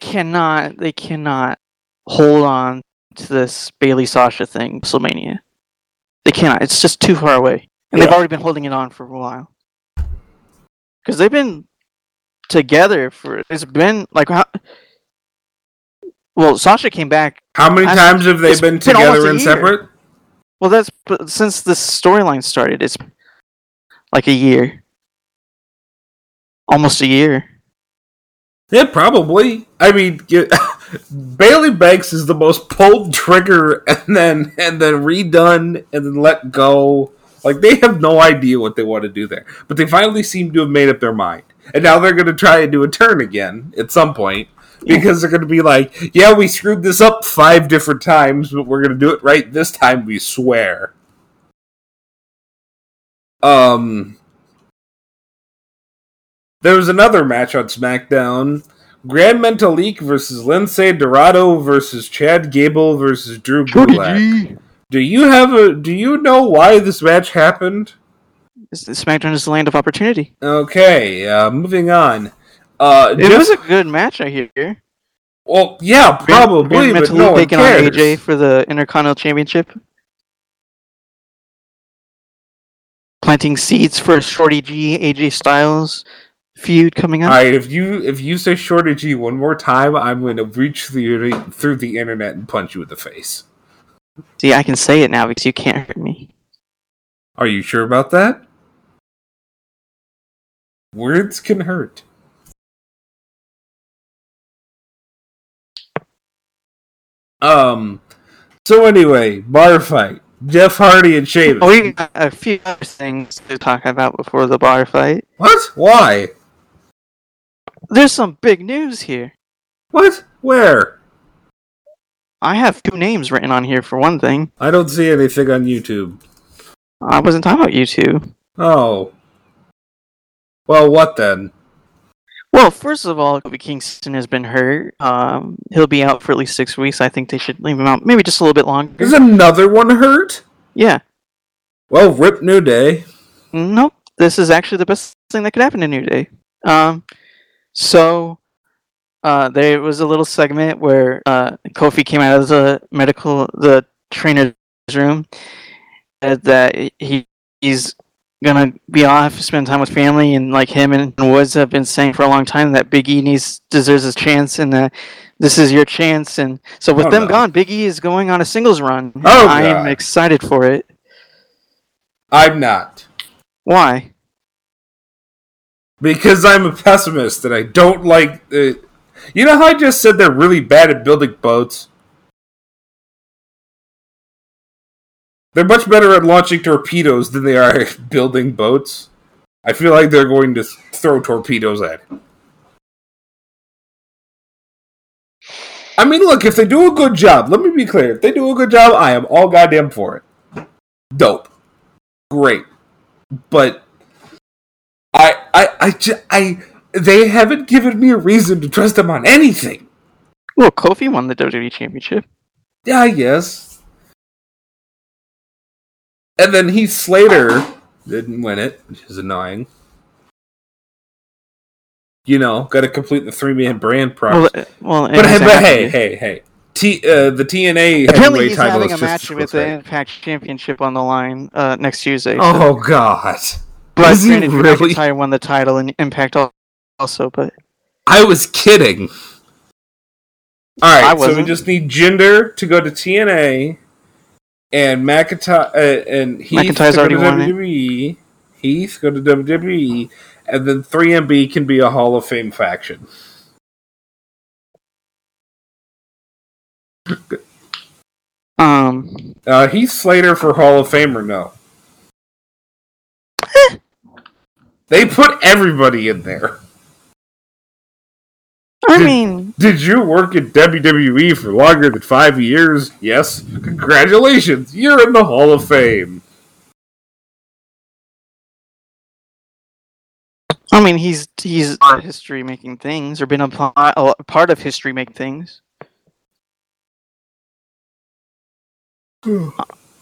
Cannot they cannot hold on to this Bayley Sasha thing, WrestleMania. They cannot. It's just too far away, and yeah. They've already been holding it on for a while because they've been together for. It's been like how? Well, Sasha came back. How many I, times have they been, been together and separate? Well, that's since this storyline started. It's like a year, almost a year. Yeah, probably. I mean, Bayley Banks is the most pulled trigger and then and then redone and then let go. Like, they have no idea what they want to do there. But they finally seem to have made up their mind. And now they're going to try and do a turn again at some point. Because they're going to be like, yeah, we screwed this up five different times, but we're going to do it right this time, we swear. Um... There was another match on SmackDown. Gran Metalik versus Lindsay Dorado versus Chad Gable versus Drew Gulak. Do you have a do you know why this match happened? SmackDown is the land of opportunity. Okay, uh, moving on. Uh, it Jeff, was a good match, I hear. Well, yeah, probably. Gran, Gran Metalik no taking on A J for the Intercontinental Championship. Planting seeds for Shorty G, A J Styles feud coming up. All right, if you if you say Shorty G one more time, I'm going to reach the, through the internet and punch you in the face. See, I can say it now because you can't hurt me. Are you sure about that? Words can hurt. Um. So anyway, bar fight. Jeff Hardy and Sheamus. Oh, we got a few other things to talk about before the bar fight. What? Why? There's some big news here. What? Where? I have two names written on here for one thing. I don't see anything on YouTube. I wasn't talking about YouTube. Oh. Well, what then? Well, first of all, Kofi Kingston has been hurt. Um, he'll be out for at least six weeks. I think they should leave him out maybe just a little bit longer. Is another one hurt? Yeah. Well, rip New Day. Nope. This is actually the best thing that could happen to New Day. Um, so, uh, there was a little segment where uh, Kofi came out of the medical, the trainer's room, said that he, he's gonna be off, spend time with family, and like him and Woods have been saying for a long time that Big E needs deserves his chance, and that this is your chance. And so with oh, them no. gone, Big E is going on a singles run. Oh, I am excited for it. I'm not. Why? Because I'm a pessimist and I don't like it. You know how I just said they're really bad at building boats? They're much better at launching torpedoes than they are at building boats. I feel like they're going to throw torpedoes at it. I mean, look, if they do a good job, let me be clear. If they do a good job, I am all goddamn for it. Dope. Great. But I, I, I, just, I, they haven't given me a reason to trust them on anything. Well, Kofi won the W W E Championship. Yeah, yes. And then Heath Slater didn't win it, which is annoying. You know, got to complete the three-man brand promise. Well, well, but, hey, but hey, hey, hey. T, uh, the T N A apparently he's having a match with the Impact Championship on the line uh, next Tuesday. So. Oh, God. But is granted, he really? McIntyre won the title and Impact also, but... I was kidding. Alright, so we just need Jinder to go to T N A, and McIntyre... Uh, and Heath McIntyre's to go to W W E. Heath, go to W W E. And then three M B can be a Hall of Fame faction. Um, uh, Heath Slater for Hall of Fame or no? They put everybody in there. I did, mean... Did you work at W W E for longer than five years? Yes. Congratulations. You're in the Hall of Fame. I mean, he's he's history-making things, or been a part of history-making things.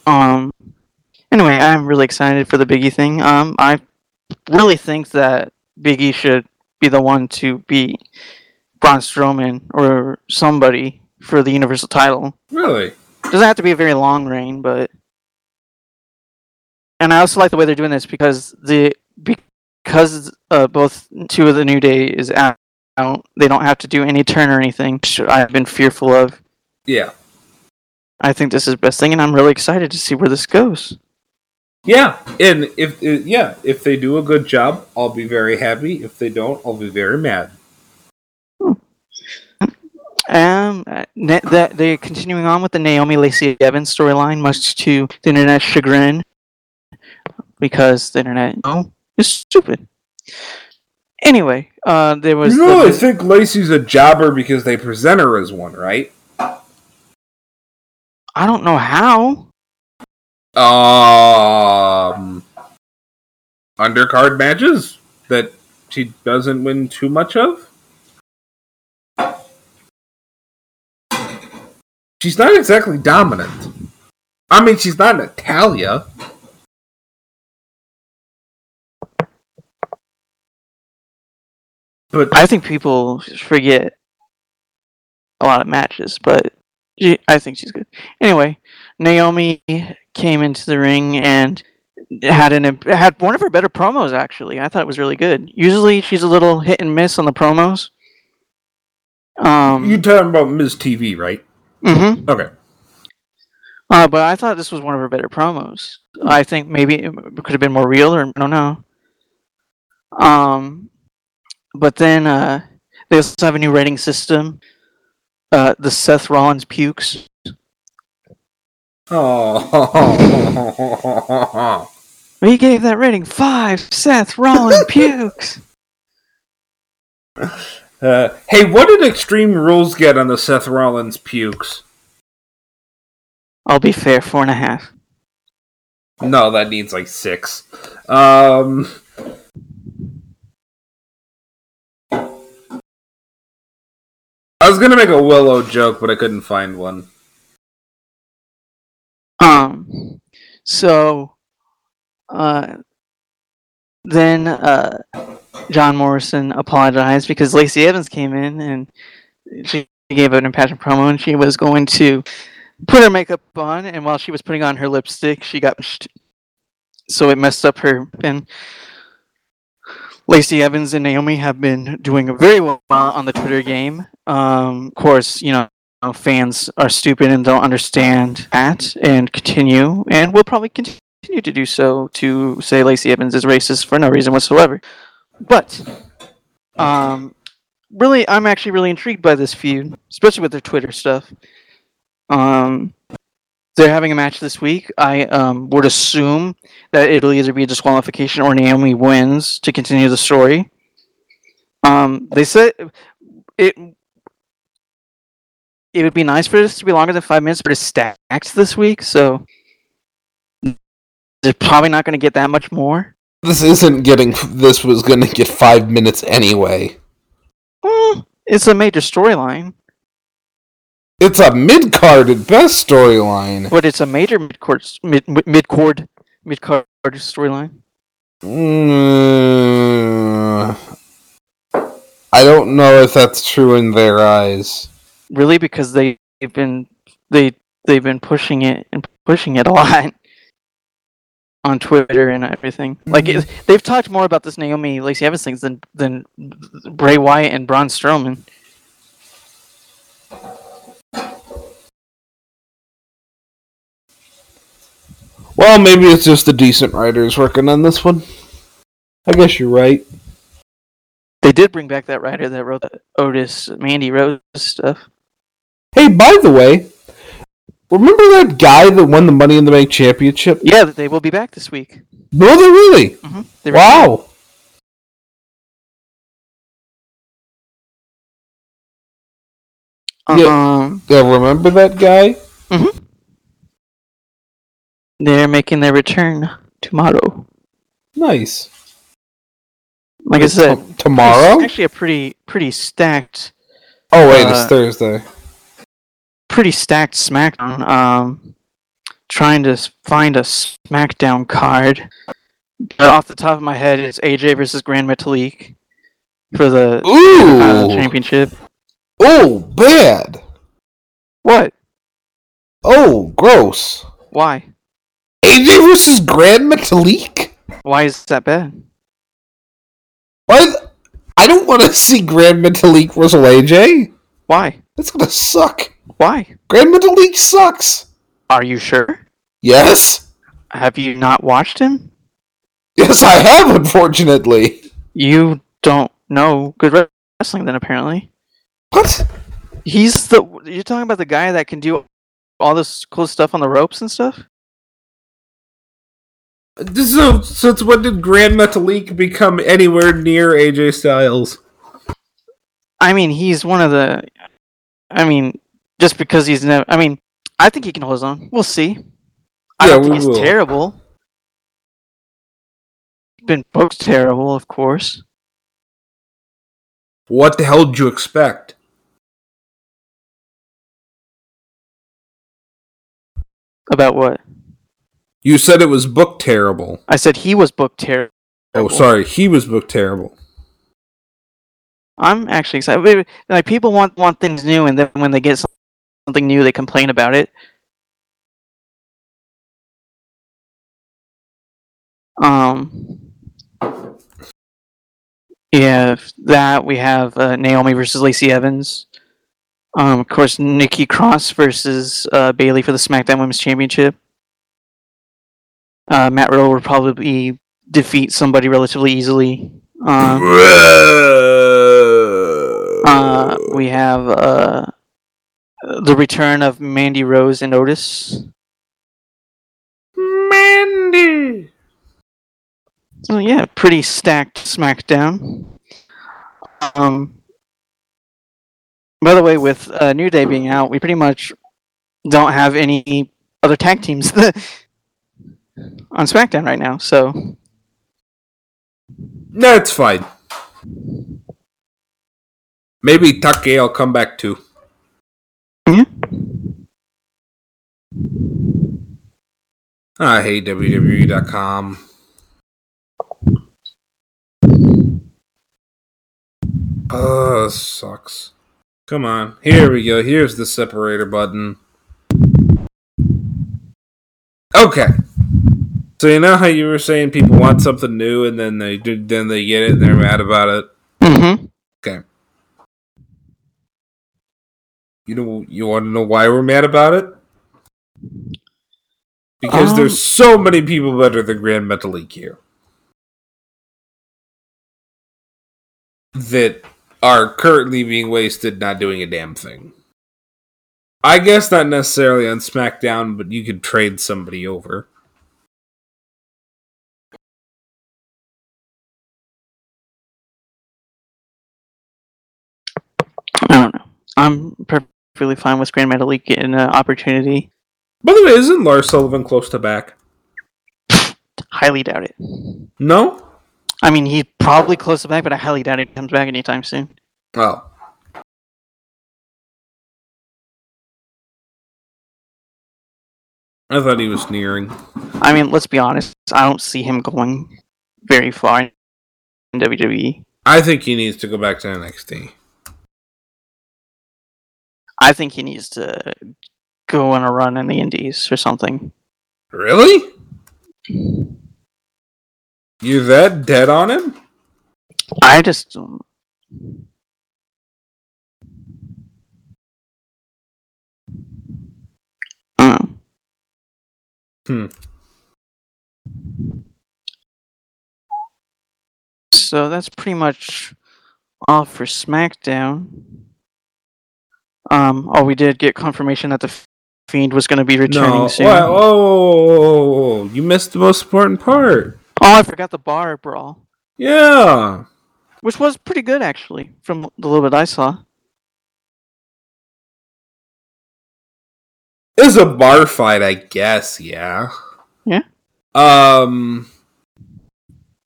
um. Anyway, I'm really excited for the Big E thing. Um, I... really think that Big E should be the one to beat Braun Strowman or somebody for the Universal title. Really? Doesn't have to be a very long reign, but... And I also like the way they're doing this because the because uh, both two of the New Day is out, they don't have to do any turn or anything, which I've been fearful of. Yeah. I think this is the best thing, and I'm really excited to see where this goes. Yeah, and if yeah, if they do a good job, I'll be very happy. If they don't, I'll be very mad. Um, that they're continuing on with the Naomi Lacey Evans storyline, much to the internet's chagrin, because the internet oh is stupid. Anyway, uh, there was. You know, the, I think Lacey's a jobber because they present her as one, right? I don't know how. Um, undercard matches that she doesn't win too much of. She's not exactly dominant. I mean, she's not Natalya. But I think people forget a lot of matches, but she, I think she's good. Anyway, Naomi came into the ring and had an had one of her better promos, actually. I thought it was really good. Usually she's a little hit and miss on the promos. Um, You're talking about Miz T V, right? Mm-hmm. Okay. Uh, but I thought this was one of her better promos. I think maybe it could have been more real, or I don't know. Um, but then uh, they also have a new rating system. Uh, the Seth Rollins pukes. Oh, we gave that rating five Seth Rollins pukes. Uh, hey, what did Extreme Rules get on the Seth Rollins pukes? I'll be fair, four and a half. No, that needs like six. Um, I was gonna make a Willow joke, but I couldn't find one. Um, so, uh, then, uh, John Morrison apologized because Lacey Evans came in and she gave an impassioned promo and she was going to put her makeup on, and while she was putting on her lipstick, she got pushed. so it messed up her pin. Lacey Evans and Naomi have been doing very well on the Twitter game. Um, of course, you know, fans are stupid and don't understand that and continue, and will probably continue to do so, to say Lacey Evans is racist for no reason whatsoever. But, um, really, I'm actually really intrigued by this feud, especially with their Twitter stuff. Um, they're having a match this week. I um, would assume that it'll either be a disqualification or Naomi wins to continue the story. Um, they said it. It would be nice for this to be longer than five minutes, but it's stacked this week, so they're probably not going to get that much more. This isn't getting. This was going to get five minutes anyway. Well, it's a major storyline. It's a mid-card at best storyline. But it's a major mid-card mid mid-card mid-card storyline. Mm, I don't know if that's true in their eyes. Really, because they, they've been they they've been pushing it and pushing it a lot on Twitter and everything. Like it, they've talked more about this Naomi Lacey Evans things than than Bray Wyatt and Braun Strowman. Well, maybe it's just the decent writers working on this one. I guess you're right. They did bring back that writer that wrote the Otis Mandy Rose stuff. Hey, by the way, remember that guy that won the Money in the Bank championship? Yeah, they will be back this week. Will they really? Mm-hmm. They wow. Back. Um, yeah, yeah, remember that guy? Mm-hmm. They're making their return tomorrow. Nice. Like I said, oh, tomorrow. It's actually a pretty pretty stacked. Oh wait, uh, it's Thursday. Pretty stacked SmackDown. Um, trying to find a SmackDown card, but off the top of my head, it's A J versus Gran Metalik for the Ooh. championship. Oh, bad. What? Oh, gross. Why? A J versus Gran Metalik? Why is that bad? Why? I don't want to see Gran Metalik wrestle A J. Why? That's gonna suck. Why? Gran Metalik sucks. Are you sure? Yes. Have you not watched him? Yes, I have, unfortunately. You don't know good wrestling, then, apparently. What? He's the... You're talking about the guy that can do all this cool stuff on the ropes and stuff? So, since when did Gran Metalik become anywhere near A J Styles? I mean, he's one of the... I mean, just because he's never... I mean, I think he can hold his own. We'll see. Yeah, I don't think he's will. terrible. Been both terrible, of course. What the hell did you expect? About what? You said it was booked terrible. I said he was booked terrible. Oh, sorry. He was booked terrible. I'm actually excited. Like, people want, want things new, and then when they get something new, they complain about it. Um. Yeah, that we have uh, Naomi versus Lacey Evans. Um, of course, Nikki Cross versus uh, Bayley for the SmackDown Women's Championship. Uh, Matt Riddle would probably defeat somebody relatively easily. Um, uh, we have uh, the return of Mandy Rose and Otis. Mandy! So yeah, pretty stacked SmackDown. Um, by the way, with uh, New Day being out, we pretty much don't have any other tag teams on SmackDown right now, so no, it's fine. Maybe Take will come back too. Yeah. I hate W W E dot com. Uh sucks. Come on. Here we go. Here's the separator button. Okay. So you know how you were saying people want something new and then they do, then they get it and they're mad about it? Mm-hmm. Okay. You know, you want to know why we're mad about it? Because um, there's so many people better than Gran Metalik here that are currently being wasted not doing a damn thing. I guess not necessarily on SmackDown, but you could trade somebody over. I don't know. I'm perfectly fine with Gran Metalik getting an opportunity. By the way, isn't Lars Sullivan close to back? Highly doubt it. No? I mean, he's probably close to back, but I highly doubt he comes back anytime soon. Oh. I thought he was nearing. I mean, let's be honest. I don't see him going very far in W W E. I think he needs to go back to N X T. I think he needs to go on a run in the Indies or something. Really? You're that dead on him? I just... Um... I don't know. Hmm. So that's pretty much all for SmackDown. Um, oh, we did get confirmation that the Fiend was going to be returning no. soon. Wow. Oh, you missed the most important part. Oh, I forgot the bar brawl. Yeah. Which was pretty good, actually, from the little bit I saw. It was a bar fight, I guess, yeah. Yeah. Um,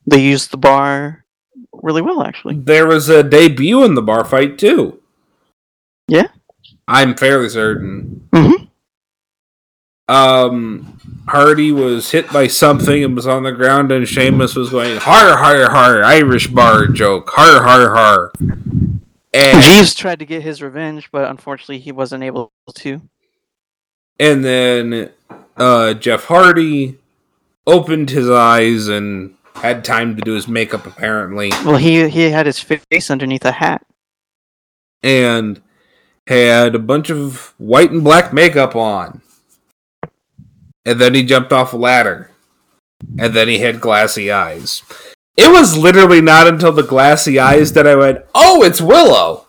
they used the bar really well, actually. There was a debut in the bar fight, too. Yeah. I'm fairly certain. Mm-hmm. Um, Hardy was hit by something and was on the ground, and Sheamus was going, har, har, har, Irish bar joke, har, har, har. And Jeeves tried to get his revenge, but unfortunately he wasn't able to. And then uh, Jeff Hardy opened his eyes and had time to do his makeup, apparently. Well, he, he had his face underneath a hat. And had a bunch of white and black makeup on. And then he jumped off a ladder. And then he had glassy eyes. It was literally not until the glassy eyes that I went, oh, it's Willow!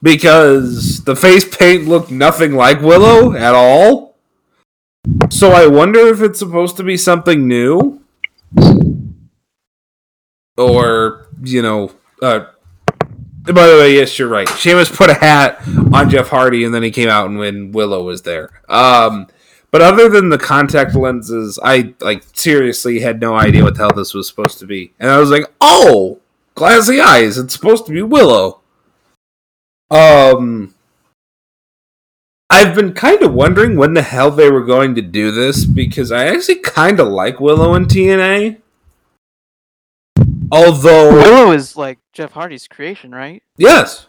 Because the face paint looked nothing like Willow at all. So I wonder if it's supposed to be something new. Or, you know, uh... by the way, yes, you're right. Sheamus put a hat on Jeff Hardy, and then he came out and when Willow was there. Um, but other than the contact lenses, I like seriously had no idea what the hell this was supposed to be. And I was like, oh, glassy eyes. It's supposed to be Willow. Um, I've been kind of wondering when the hell they were going to do this, because I actually kind of like Willow in T N A. Although... Willow is, like, Jeff Hardy's creation, right? Yes.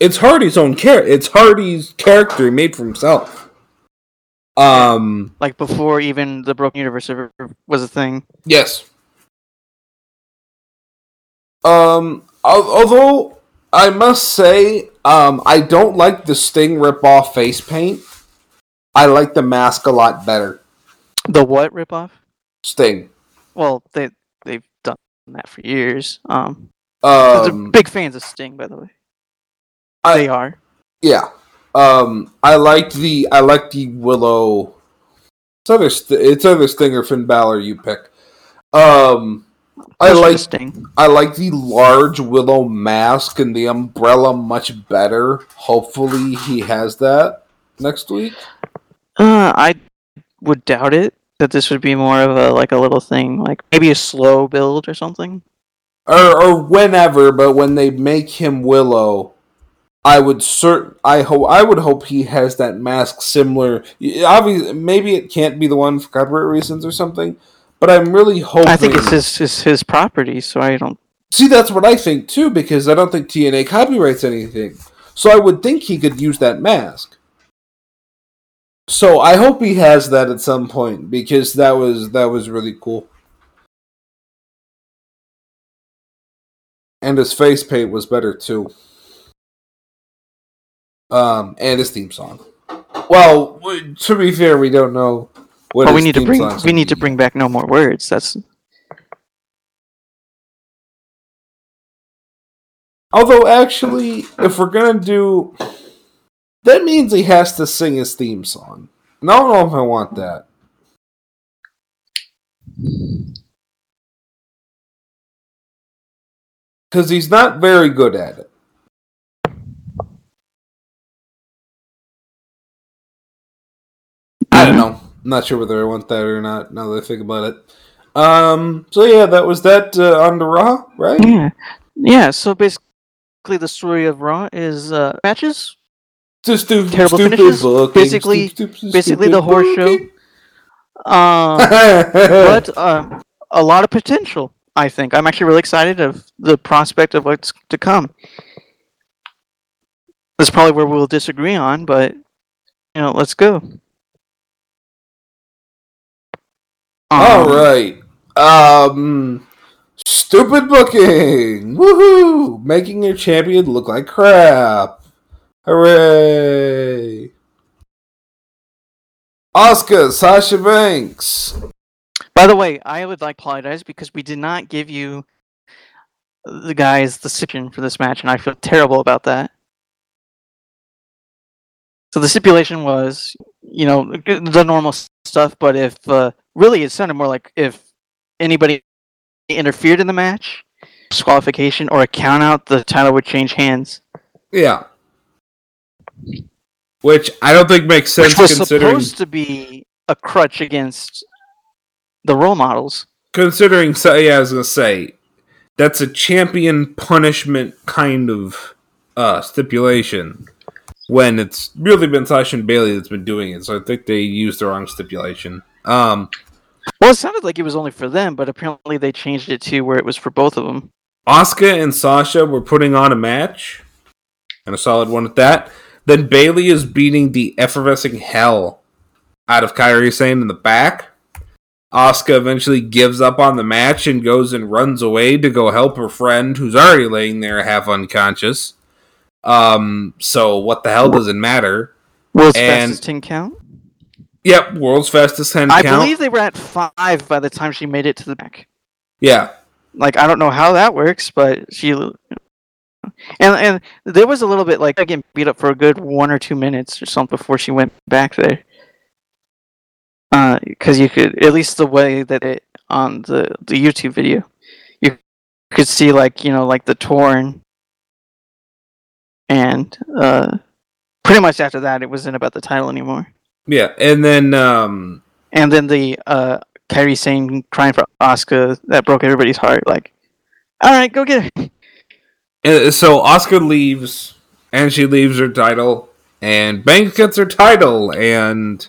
It's Hardy's own character. It's Hardy's character he made for himself. Um, Like, before even the Broken Universe was a thing. Yes. Um, although, I must say, um, I don't like the Sting ripoff face paint. I like the mask a lot better. The what ripoff? Sting. Well, they... that for years. Um, um they're big fans of Sting, by the way. I, they are. Yeah. Um I like the I like the Willow. It's other it's other Sting or Finn Balor you pick. Um I like Sting. I like the large Willow mask and the umbrella much better. Hopefully he has that next week. Uh I would doubt it. That this would be more of a like a little thing, like maybe a slow build or something, or or whenever. But when they make him Willow, I would cert I hope I would hope he has that mask similar. Obviously, maybe it can't be the one for copyright reasons or something. But I'm really hoping. I think it's his his, his property, so I don't see. That's what I think too, because I don't think T N A copyrights anything. So I would think he could use that mask. So I hope he has that at some point, because that was that was really cool. And his face paint was better too. Um, and his theme song. Well, to be fair, we don't know what. Well, we need to bring we need to bring back No More Words. That's. Although, actually, if we're gonna do, that means he has to sing his theme song. And I don't know if I want that. Because he's not very good at it. I don't know. I'm not sure whether I want that or not, now that I think about it. Um. So yeah, that was that uh, on the Raw, right? Yeah. Yeah, so basically the story of Raw is uh, matches. Just do terrible finishes. Booking, basically, stupid, stupid, basically the horse booking. Show. Um, but uh, a lot of potential, I think. I'm actually really excited of the prospect of what's to come. That's probably where we'll disagree on, but you know, let's go. Um, All right. Um, stupid booking. Woohoo! Making your champion look like crap. Hooray! Asuka, Sasha Banks. By the way, I would like to apologize because we did not give you the guys the stipulation for this match, and I feel terrible about that. So the stipulation was, you know, the normal stuff, but if uh, really it sounded more like if anybody interfered in the match, disqualification or a count out, the title would change hands. Yeah. Which I don't think makes sense. Which was considering supposed to be a crutch against the role models. Considering, so yeah, I was gonna say that's a champion punishment kind of uh, stipulation. When it's really been Sasha and Bayley that's been doing it, so I think they used the wrong stipulation. Um, well, it sounded like it was only for them, but apparently they changed it to where it was for both of them. Asuka and Sasha were putting on a match, and a solid one at that. Then Bayley is beating the effervescing hell out of Kairi Sane in the back. Asuka eventually gives up on the match and goes and runs away to go help her friend, who's already laying there half unconscious. Um, so what the hell doesn't matter. World's and, fastest ten count? Yep, world's fastest ten I count. I believe they were at five by the time she made it to the back. Yeah. Like, I don't know how that works, but she... And and there was a little bit like getting beat up for a good one or two minutes or something before she went back there, because uh, you could, at least the way that it on the, the YouTube video, you could see like, you know, like the torn, and uh, pretty much after that it wasn't about the title anymore. Yeah, and then um, and then the uh, Kairi Sane crying for Asuka that broke everybody's heart. Like, all right, go get her. So Asuka leaves, and she leaves her title, and Banks gets her title, and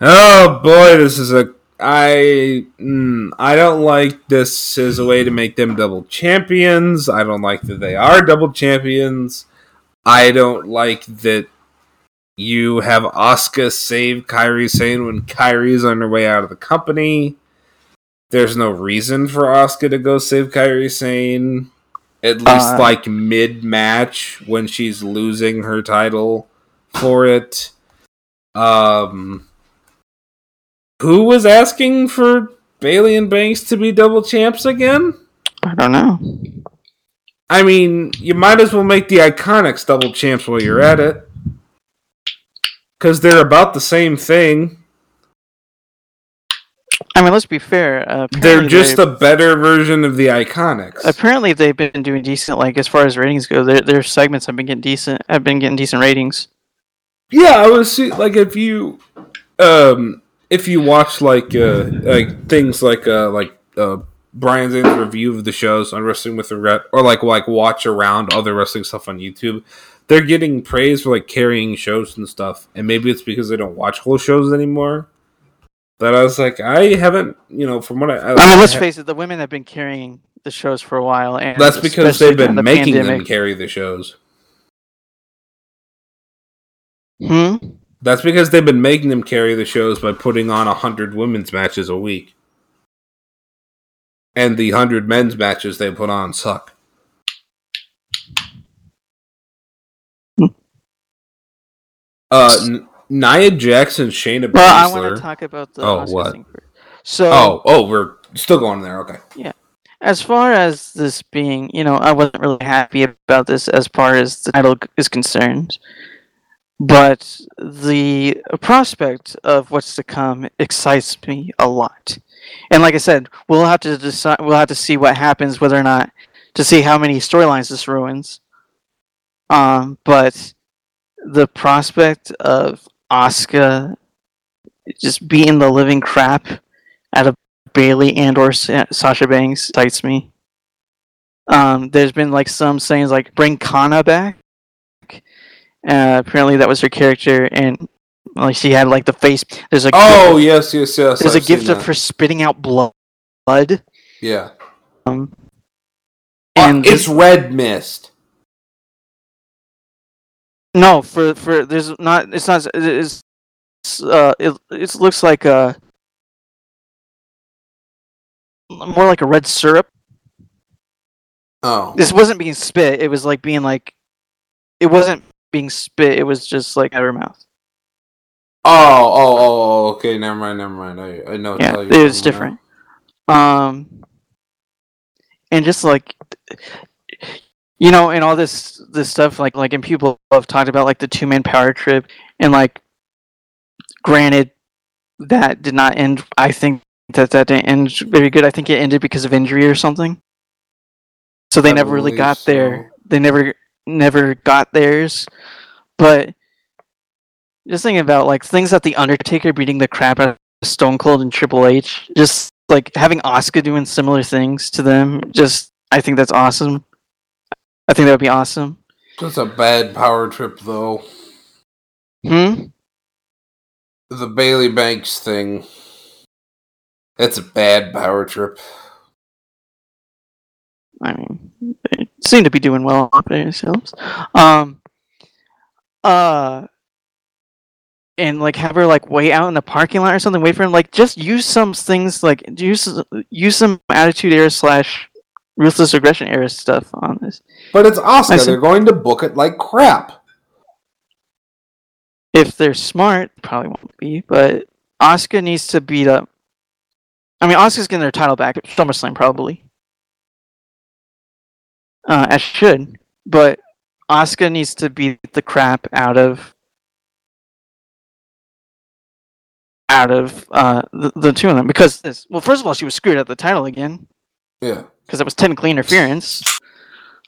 oh boy, this is a I mm, I don't like this as a way to make them double champions. I don't like that they are double champions. I don't like that you have Asuka save Kairi Sane when Kairi's on her way out of the company. There's no reason for Asuka to go save Kairi Sane. At least, uh, like, mid-match when she's losing her title for it. Um, who was asking for Bayley and Banks to be double champs again? I don't know. I mean, you might as well make the Iconics double champs while you're at it. Because they're about the same thing. I mean, let's be fair. Uh, they're just a better version of the Iconics. Apparently, they've been doing decent. Like, as far as ratings go, their their segments have been getting decent. Have been getting decent ratings. Yeah, I was see, like, if you, um, if you watch like uh, like things like uh, like uh, Bryan Zane's review of the shows on Wrestling with Regret, or like like watch around other wrestling stuff on YouTube, they're getting praise for like carrying shows and stuff. And maybe it's because they don't watch whole shows anymore. That I was like, I haven't, you know, from what I... I, I mean, let's ha- face it, the women have been carrying the shows for a while. And that's because they've been the making pandemic. them carry the shows. Hmm? That's because they've been making them carry the shows by putting on one hundred women's matches a week. And the one hundred men's matches they put on suck. Uh, N- Nia Jax and Shayna Baszler. Well, I want to talk about the... Oh, what? So, oh, oh, we're still going there, okay. Yeah. As far as this being, you know, I wasn't really happy about this as far as the title is concerned. But the prospect of what's to come excites me a lot. And like I said, we'll have to decide, we'll have to see what happens, whether or not, to see how many storylines this ruins. Um, but... the prospect of Asuka just beating the living crap out of Bayley and or Sasha Banks excites me. Um, there's been like some sayings like, bring Kana back. Uh, apparently that was her character, and like she had like the face. There's a oh gift, yes yes yes. There's I've a gift that. of her spitting out blood. Yeah. Um, and uh, it's the- red mist. No, for for there's not. It's not. It's uh. It it looks like a more like a red syrup. Oh, this wasn't being spit. It was like being like, it wasn't being spit. It was just like out of her mouth. Oh, oh, oh, oh. Okay, never mind, never mind. I I know. Yeah, it was different. Now. Um, and just like. You know, and all this this stuff, like, like, and people have talked about, like, the two-man power trip, and, like, granted, that did not end, I think that that didn't end very good. I think it ended because of injury or something. So they I never really got so. there. They never never got theirs. But just thinking about, like, things that The Undertaker beating the crap out of Stone Cold and Triple H, just, like, having Asuka doing similar things to them, just, I think that's awesome. I think that would be awesome. That's a bad power trip, though. Hmm? The Bailey Banks thing. That's a bad power trip. I mean, they seem to be doing well on themselves. Um, uh, and, like, have her, like, wait out in the parking lot or something, wait for him. Like, just use some things, like, use, use some Attitude Era slash... Ruthless Aggression era stuff on this. But it's Asuka. They're going to book it like crap. If they're smart, probably won't be, but Asuka needs to beat up... I mean, Asuka's getting their title back at SummerSlam, probably. Uh, as should. But Asuka needs to beat the crap out of... out of uh, the, the two of them. Because, this, well, first of all, she was screwed at the title again. Yeah. Because it was technically interference.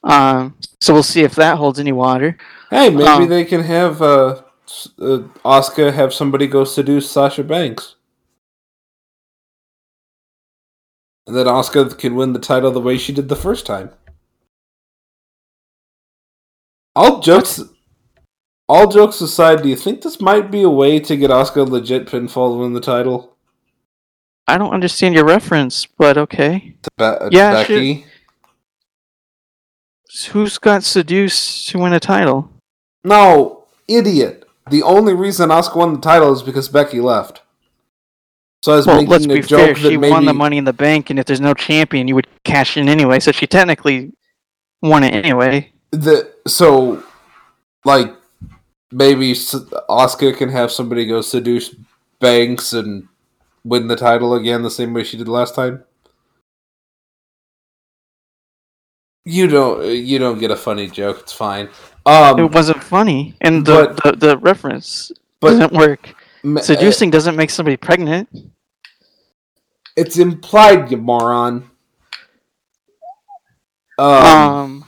Um, so we'll see if that holds any water. Hey, maybe um, they can have uh, uh, Asuka have somebody go seduce Sasha Banks. And then Asuka can win the title the way she did the first time. All jokes, all jokes aside, do you think this might be a way to get Asuka a legit pinfall to win the title? I don't understand your reference, but okay. Be- yeah, Becky. She... Who's got seduced to win a title? No, idiot. The only reason Asuka won the title is because Becky left. So I was well, making let's a be joke fair. That she maybe... won the Money in the Bank, and if there's no champion, you would cash in anyway. So she technically won it anyway. The so, like, maybe Asuka can have somebody go seduce Banks and. Win the title again the same way she did last time? You don't you don't get a funny joke, it's fine. Um, it wasn't funny, and the, but, the, the reference but doesn't work. Ma- Seducing doesn't make somebody pregnant. It's implied, you moron. Um, um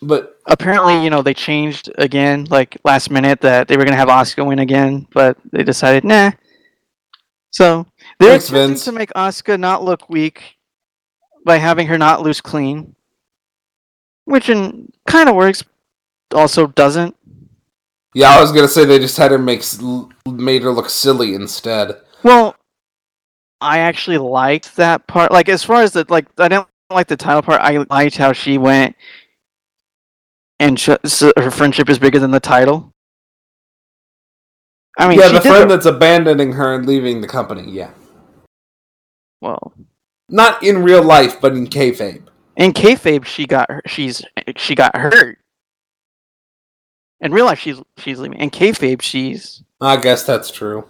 But apparently, you know, they changed again, like last minute, that they were gonna have Asuka win again, but they decided, nah. So, they're Thanks, attempting Vince. to make Asuka not look weak by having her not lose clean. Which in kind of works, also doesn't. Yeah, I was going to say they just had her make, made her look silly instead. Well, I actually liked that part. Like, as far as the, like, I didn't like the title part. I liked how she went and sh- so her friendship is bigger than the title. I mean, yeah, the friend a... that's abandoning her and leaving the company. Yeah. Well, not in real life, but in kayfabe. In kayfabe, she got her, she's she got hurt. In real life, she's she's leaving. In kayfabe, she's. I guess that's true.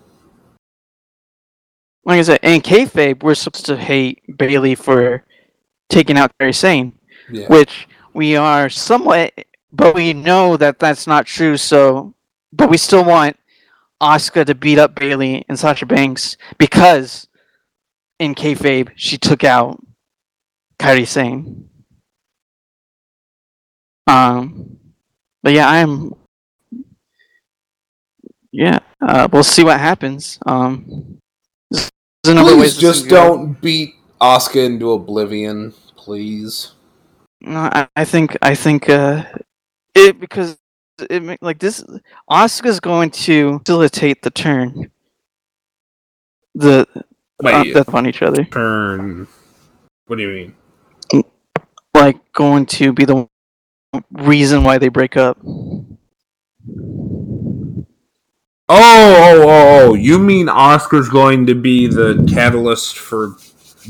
Like I said, in kayfabe, we're supposed to hate Bayley for taking out Kairi Sane, yeah. Which we are somewhat, but we know that that's not true. So, but we still want Asuka to beat up Bayley and Sasha Banks because in kayfabe she took out Kairi Sane. Um, but yeah, I'm. Yeah, uh, we'll see what happens. Um. Please just don't beat Asuka into oblivion, please. No, I, I think I think uh, it because it like this Asuka's going to facilitate the turn. The Wait, uh, death on each other. Turn. What do you mean? Like going to be the reason why they break up. Oh, oh, oh, oh, you mean Oscar's going to be the catalyst for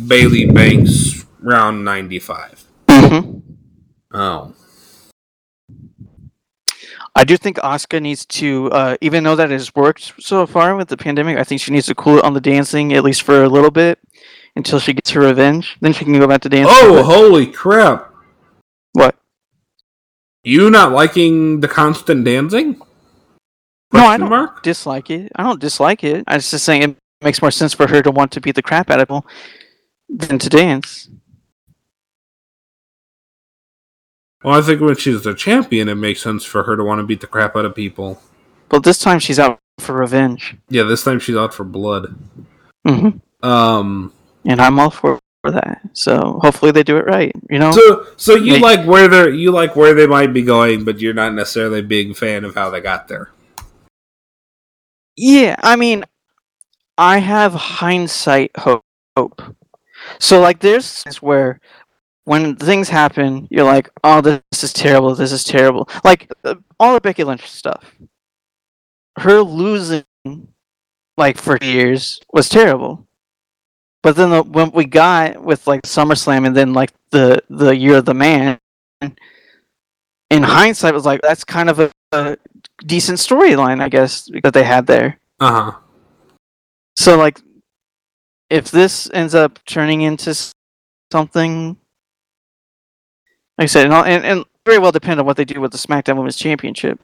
Bayley Banks round ninety-five? Mm-hmm. Oh. I do think Asuka needs to, uh, even though that has worked so far with the pandemic, I think she needs to cool it on the dancing, at least for a little bit, until she gets her revenge. Then she can go back to dancing. Oh, holy crap. What? You not liking the constant dancing? No, I don't mark? dislike it. I don't dislike it. I was just saying it makes more sense for her to want to beat the crap out of him than to dance. Well, I think when she's the champion, it makes sense for her to want to beat the crap out of people. But this time she's out for revenge. Yeah, this time she's out for blood. Mm-hmm. Um, and I'm all for that. So hopefully they do it right. You know. So, so you they, like where they you like where they might be going, but you're not necessarily a big fan of how they got there. Yeah, I mean, I have hindsight hope. hope. So, like, there's where when things happen, you're like, oh, this is terrible, this is terrible. Like, all the Becky Lynch stuff. Her losing, like, for years was terrible. But then the, when we got with, like, SummerSlam and then, like, the, the Year of the Man, in hindsight, it was like, that's kind of a... a decent storyline, I guess, that they had there. Uh huh. So, like, if this ends up turning into something, like I said, and and, and very well depend on what they do with the SmackDown Women's Championship,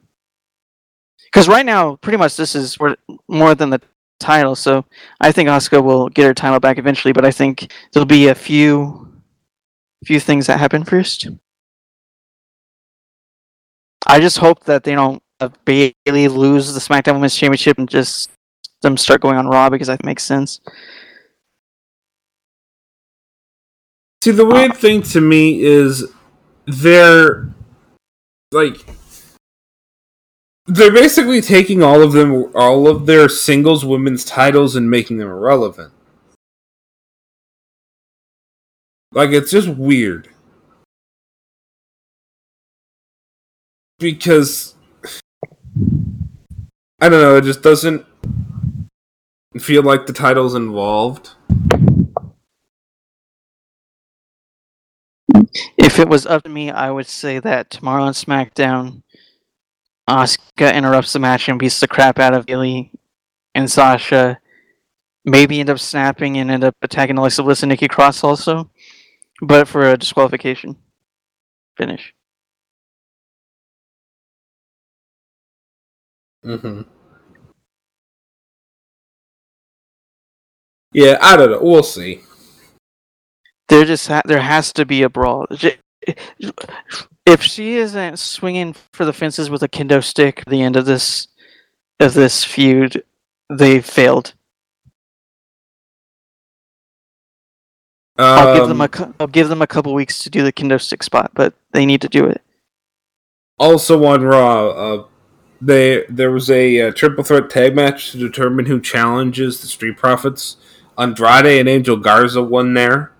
because right now, pretty much, this is more than the title. So, I think Asuka will get her title back eventually, but I think there'll be a few, few things that happen first. I just hope that they don't Bayley lose the SmackDown Women's Championship and just them start going on Raw, because that makes sense. See, the weird uh, thing to me is they're like they're basically taking all of them, all of their singles women's titles, and making them irrelevant. Like, it's just weird because. I don't know, it just doesn't feel like the title's involved. If it was up to me, I would say that tomorrow on SmackDown, Asuka interrupts the match and beats the crap out of Bayley and Sasha. Maybe end up snapping and end up attacking Alexa Bliss and Nikki Cross also. But for a disqualification. Finish. Mm-hmm. Yeah, I don't know. We'll see. There just ha- there has to be a brawl. If she isn't swinging for the fences with a kendo stick at the end of this of this feud, they failed. Um, I'll give them a cu- I'll give them a couple weeks to do the kendo stick spot, but they need to do it. Also on Raw. Uh... They, there was a uh, triple threat tag match to determine who challenges the Street Profits. Andrade and Angel Garza won there.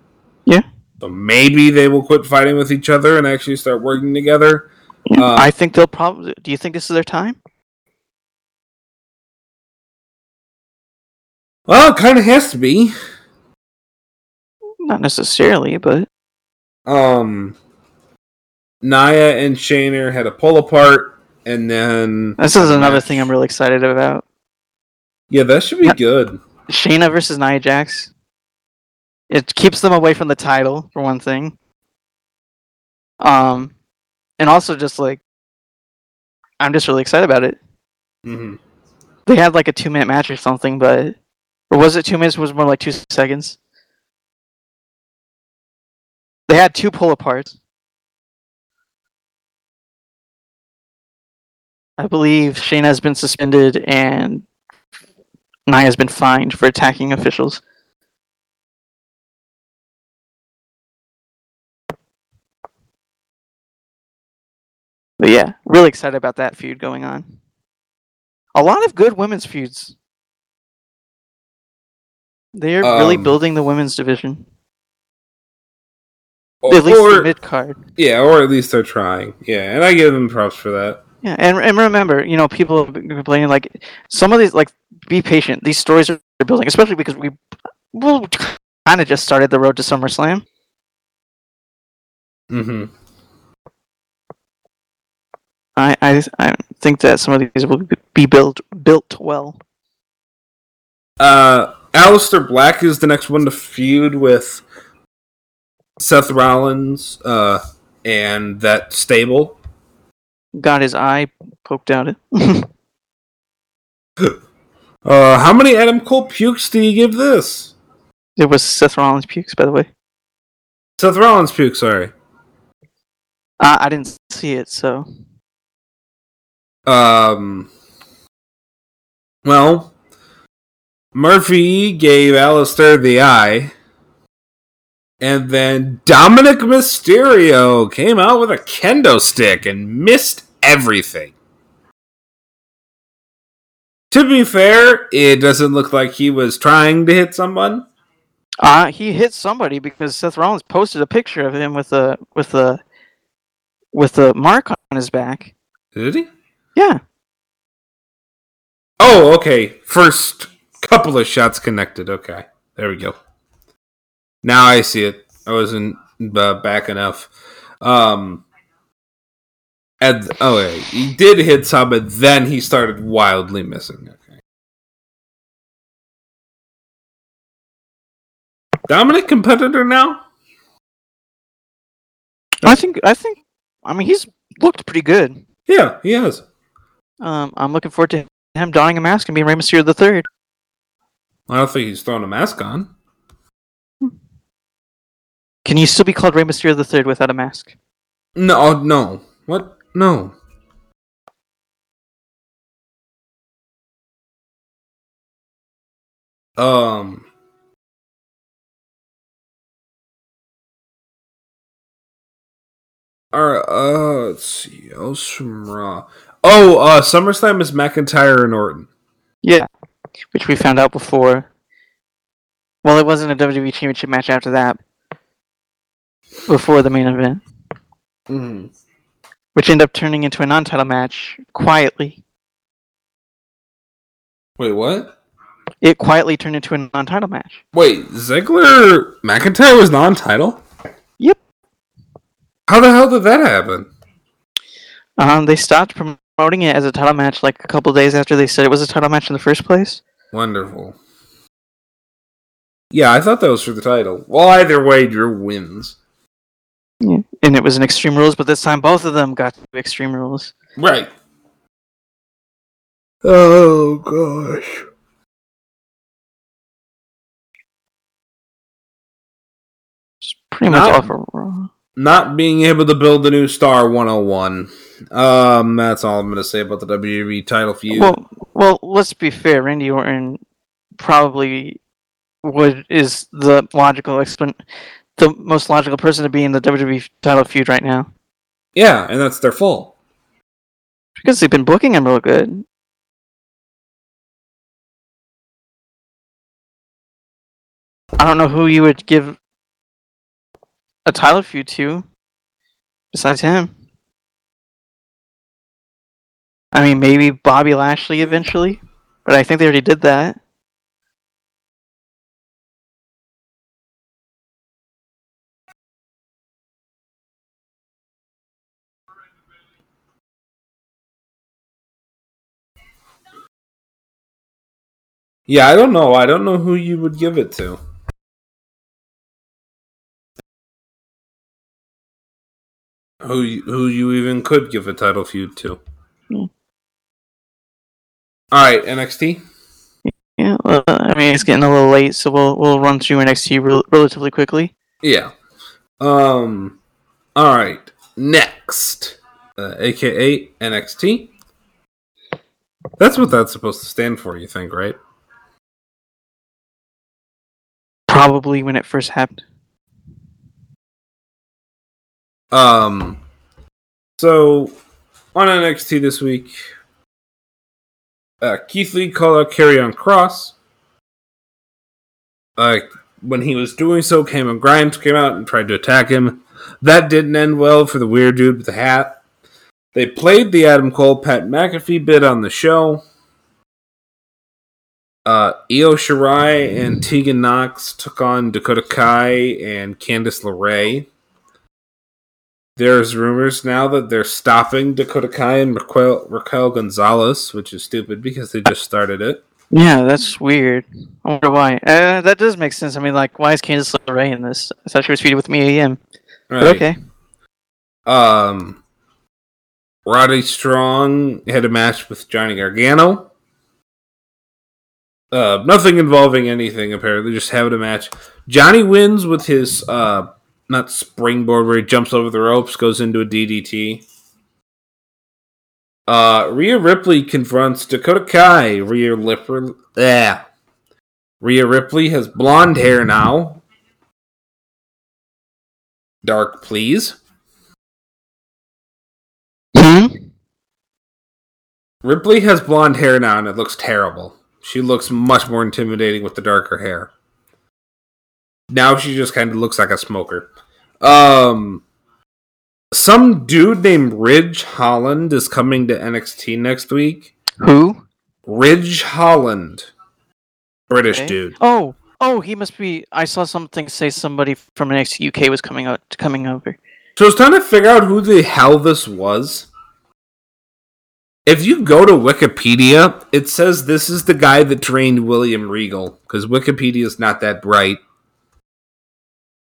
Yeah. So maybe they will quit fighting with each other and actually start working together. Yeah, uh, I think they'll probably... Do you think this is their time? Well, it kind of has to be. Not necessarily, but... Um, Naya and Shayna had a pull apart, and then... This is another thing I'm really excited about. Yeah, that should be yeah. good. Shayna versus Nia Jax. It keeps them away from the title, for one thing. Um, and also just, like, I'm just really excited about it. Mm-hmm. They had, like, a two-minute match or something, but... Or was it two minutes? It was more like two seconds. They had two pull-aparts. I believe Shayna has been suspended and Nia has been fined for attacking officials. But yeah, really excited about that feud going on. A lot of good women's feuds. They're um, really building the women's division. Or, at least or, the mid-card. Yeah, or at least they're trying. Yeah, and I give them props for that. Yeah, and and remember, you know, people have been complaining, like, some of these, like, be patient. These stories are building, especially because we well, kind of just started the road to SummerSlam. Mm-hmm. I, I, I think that some of these will be built, built well. Uh... Aleister Black is the next one to feud with Seth Rollins uh, and that stable. Got his eye poked out. It. uh, how many Adam Cole pukes do you give this? It was Seth Rollins pukes, by the way. Seth Rollins pukes, sorry. Uh, I didn't see it, so... Um. Well... Murphy gave Aleister the eye, and then Dominic Mysterio came out with a kendo stick and missed everything. To be fair, it doesn't look like he was trying to hit someone. Uh, he hit somebody because Seth Rollins posted a picture of him with a with a with a mark on his back. Did he? Yeah. Oh, okay. First couple of shots connected. Okay, there we go. Now I see it. I wasn't uh, back enough. Um, and oh, okay. He did hit some, but then he started wildly missing. Okay. Dominic competitor now. I think. I think. I mean, he's looked pretty good. Yeah, he has. Um, I'm looking forward to him donning a mask and being Rey Mysterio the Third. I don't think he's throwing a mask on. Can you still be called Rey Mysterio the Third without a mask? No, no. What? No. Um. Alright, uh, let's see. Else from Raw. Oh, uh, SummerSlam is McIntyre and Orton. Yeah. Which we found out before. Well, it wasn't a W W E Championship match after that. Before the main event. Mm. Which ended up turning into a non-title match, quietly. Wait, what? It quietly turned into a non-title match. Wait, Ziggler McIntyre was non-title? Yep. How the hell did that happen? Um, they stopped promoting promoting it as a title match like a couple days after they said it was a title match in the first place. Wonderful. Yeah, I thought that was for the title. Well, either way, Drew wins. Yeah. And it was an Extreme Rules, but this time both of them got to Extreme Rules. Right. Oh, gosh. It's pretty much all for Raw. Not being able to build a new star one oh one. Um, that's all I'm going to say about the W W E title feud. Well, well, let's be fair. Randy Orton probably would is the logical expen- the most logical person to be in the W W E title feud right now. Yeah, and that's their fault. Because they've been booking him real good. I don't know who you would give a title feud to besides him. I mean, maybe Bobby Lashley eventually, but I think they already did that. Yeah, I don't know. I don't know who you would give it to. Who you, who you even could give a title feud to. Yeah. All right, N X T? Yeah, well, I mean, it's getting a little late, so we'll we'll run through N X T re- relatively quickly. Yeah. Um. All right, next. Uh, A K A N X T. That's what that's supposed to stand for, you think, right? Probably when it first happened. Um, so, on N X T this week, uh, Keith Lee called out Karrion Kross. Uh, when he was doing so, Cameron Grimes came out and tried to attack him. That didn't end well for the weird dude with the hat. They played the Adam Cole, Pat McAfee bit on the show. Uh, Io Shirai and Tegan Nox took on Dakota Kai and Candice LeRae. There's rumors now that they're stopping Dakota Kai and Raquel, Raquel Gonzalez, which is stupid because they just started it. Yeah, that's weird. I wonder why. Uh, that does make sense. I mean, like, why is Candice LeRae in this? I thought she was feuding with Mia Yim. Right. But okay. Um, Roddy Strong had a match with Johnny Gargano. Uh, nothing involving anything, apparently. Just having a match. Johnny wins with his... Uh, Not springboard where he jumps over the ropes, goes into a D D T. Uh, Rhea Ripley confronts Dakota Kai. Rhea Ripley, yeah. Rhea Ripley has blonde hair now. Dark, please. Mm-hmm. Ripley has blonde hair now, and it looks terrible. She looks much more intimidating with the darker hair. Now she just kind of looks like a smoker. Um, some dude named Ridge Holland is coming to N X T next week. Who? Ridge Holland. British okay. dude. Oh, oh, he must be... I saw something say somebody from N X T U K was coming out, coming over. So I was trying to figure out who the hell this was. If you go to Wikipedia, it says this is the guy that trained William Regal, because Wikipedia is not that bright.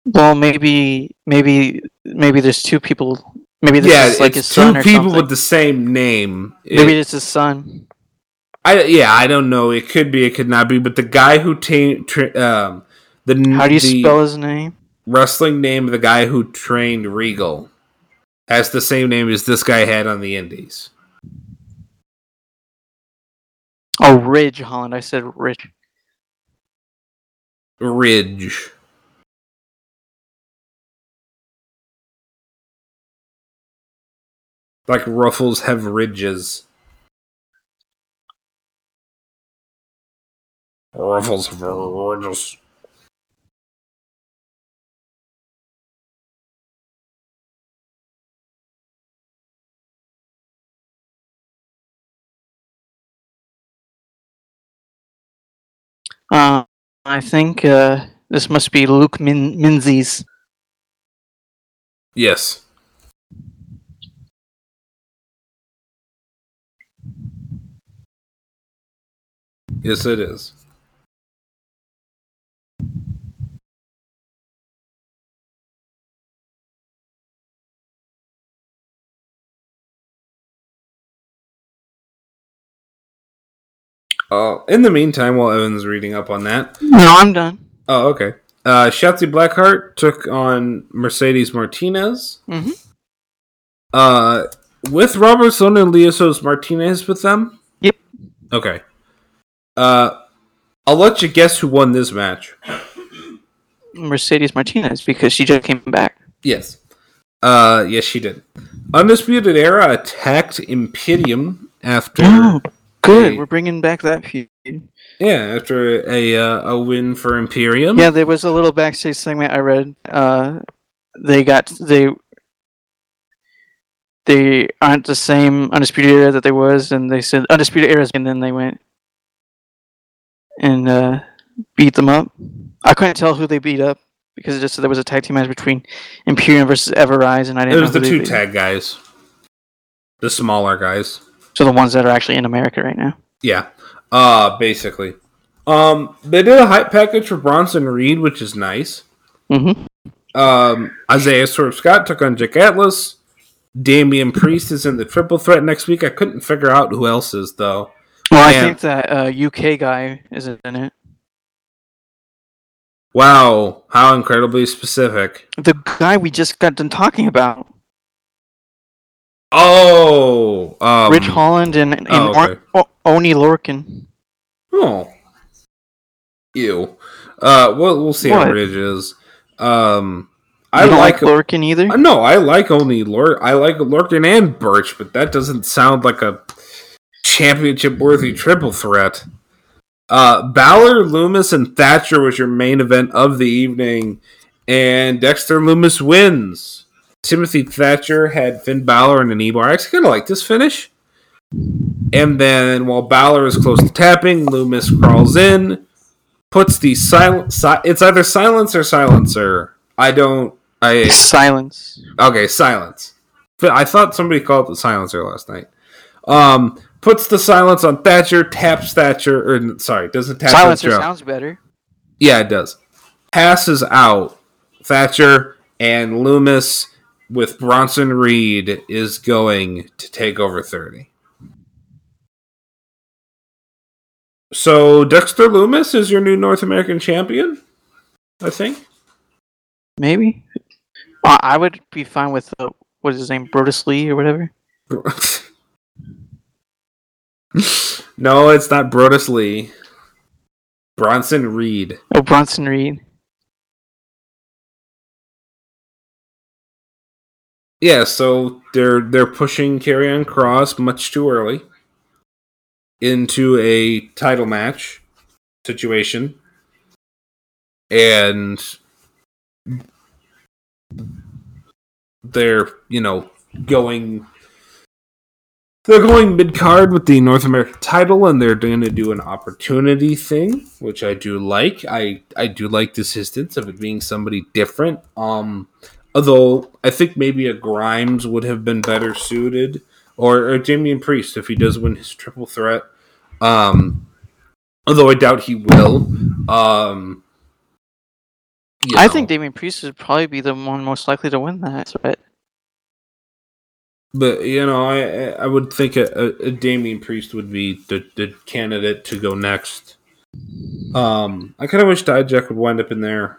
Well, maybe, maybe, maybe there's two people. Maybe this yeah, is like his son or something. Yeah, two people with the same name. Maybe it, it's his son. I yeah, I don't know. It could be. It could not be. But the guy who ta- tra- um the how do you the spell his name? Wrestling name of the guy who trained Regal has the same name as this guy had on the Indies. Oh, Ridge Holland. I said Ridge. Ridge. Like ruffles have ridges. Ruffles have ridges. Uh, I think uh, this must be Luke Min- Menzies. Yes. Yes, it is. Uh, in the meantime, while Evan's reading up on that... No, I'm done. Oh, okay. Uh, Shotzi Blackheart took on Mercedes Martinez. Mm-hmm. Uh, with Robertson and Leosos Martinez with them? Yep. Okay. Uh, I'll let you guess who won this match. Mercedes Martinez, because she just came back. Yes. Uh, yes, she did. Undisputed Era attacked Imperium after... Oh, good. A, We're bringing back that feud. Yeah, after a uh, a win for Imperium. Yeah, there was a little backstage segment I read. Uh, they got... They they aren't the same Undisputed Era that they was, and they said, Undisputed Era, and then they went... And uh, beat them up. I couldn't tell who they beat up because it just said there was a tag team match between Imperium versus Everrise, and I didn't. It was know the two tag guys, the smaller guys. So the ones that are actually in America right now. Yeah, uh, basically. Um, they did a hype package for Bronson Reed, which is nice. Mm-hmm. Um, Isaiah Swerve Scott took on Jack Atlas. Damian Priest is in the triple threat next week. I couldn't figure out who else is, though. Well, Man. I think that uh, U K guy is in it. Wow, how incredibly specific. The guy we just got done talking about. Oh! Um, Rich Holland and, and oh, okay. o- Oni Lorcan. Oh. Ew. Uh, we'll, we'll see what? How Ridge is. Um, I you don't like, like Lorcan either? No, I like Oni Lorcan. I like Lorcan and Birch, but that doesn't sound like a championship-worthy triple threat. Uh, Balor, Loomis, and Thatcher was your main event of the evening, and Dexter Loomis wins. Timothy Thatcher had Finn Balor in an E-bar. I actually kind of like this finish. And then while Balor is close to tapping, Loomis crawls in, puts the silent. Si- it's either silence or silencer. I don't. I silence. Okay, silence. I thought somebody called it the silencer last night. Um. Puts the silence on Thatcher, taps Thatcher, or sorry, doesn't tap Silencer Thatcher. Sounds better. Yeah, it does. Passes out Thatcher, and Loomis with Bronson Reed is going to take over thirty. So Dexter Loomis is your new North American champion, I think. Maybe. Uh, I would be fine with uh, what is his name, Brodus Lee or whatever. No, it's not Brodus Lee. Bronson Reed. Oh, Bronson Reed. Yeah, so they're they're pushing Karrion Kross much too early into a title match situation, and they're you know going. They're going mid-card with the North American title, and they're going to do an opportunity thing, which I do like. I, I do like this instance of it being somebody different. Um, although, I think maybe a Grimes would have been better suited, or, or Damian Priest if he does win his triple threat. Um, although I doubt he will. Um, I know. think Damian Priest would probably be the one most likely to win that, but... But, you know, I I would think a, a Damian Priest would be the, the candidate to go next. Um, I kind of wish Dijak would wind up in there.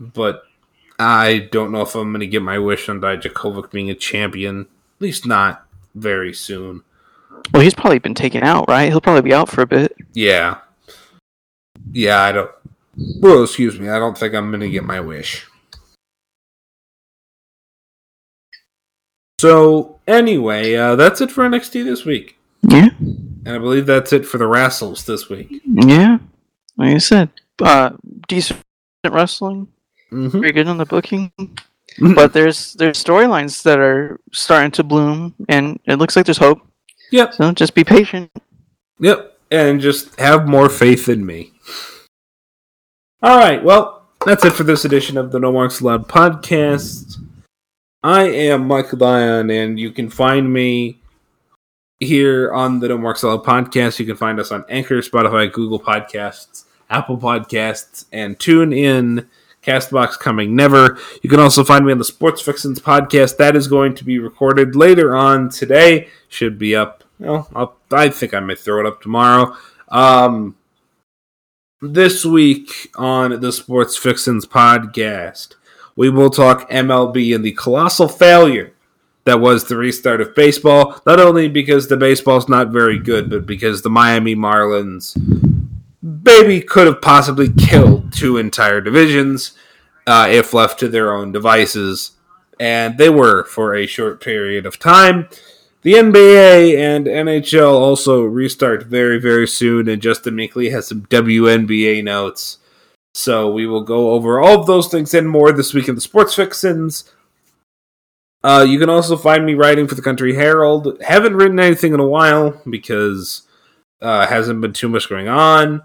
But I don't know if I'm going to get my wish on Dijakovic being a champion. At least not very soon. Well, he's probably been taken out, right? He'll probably be out for a bit. Yeah. Yeah, I don't... Well, excuse me. I don't think I'm going to get my wish. So, anyway, uh, that's it for N X T this week. Yeah. And I believe that's it for the Wrestles this week. Yeah. Like I said, uh, decent wrestling. Mm-hmm. Very good on the booking. But there's there's storylines that are starting to bloom, and it looks like there's hope. Yep. So, just be patient. Yep. And just have more faith in me. All right. Well, that's it for this edition of the No Marks Allowed podcast. I am Michael Dion, and you can find me here on the No Marks Allowed podcast. You can find us on Anchor, Spotify, Google Podcasts, Apple Podcasts, and TuneIn. Castbox coming never. You can also find me on the Sports Fixins podcast. That is going to be recorded later on today. Should be up. Well, I'll, I think I may throw it up tomorrow. Um, this week on the Sports Fixins podcast, we will talk M L B and the colossal failure that was the restart of baseball, not only because the baseball's not very good, but because the Miami Marlins maybe could have possibly killed two entire divisions uh, if left to their own devices, and they were for a short period of time. The N B A and N H L also restart very, very soon, and Justin Meekley has some W N B A notes. So we will go over all of those things and more this week in the Sports Fixins. Uh, you can also find me writing for the Country Herald. Haven't written anything in a while because uh, hasn't been too much going on.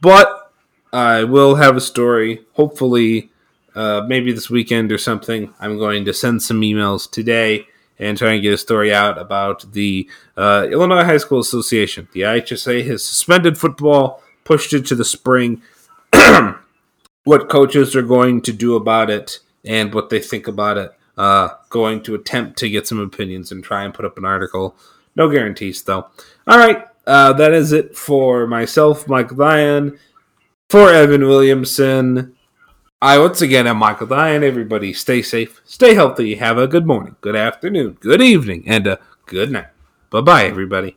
But I will have a story, hopefully, uh, maybe this weekend or something. I'm going to send some emails today and trying to get a story out about the uh, Illinois High School Association. The I H S A has suspended football, pushed it to the spring, what coaches are going to do about it, and what they think about it. Uh, going to attempt to get some opinions and try and put up an article. No guarantees, though. All right, uh, that is it for myself, Michael Dion, for Evan Williamson. I once again am Michael Dion. Everybody stay safe, stay healthy, have a good morning, good afternoon, good evening, and a good night. Bye-bye, everybody.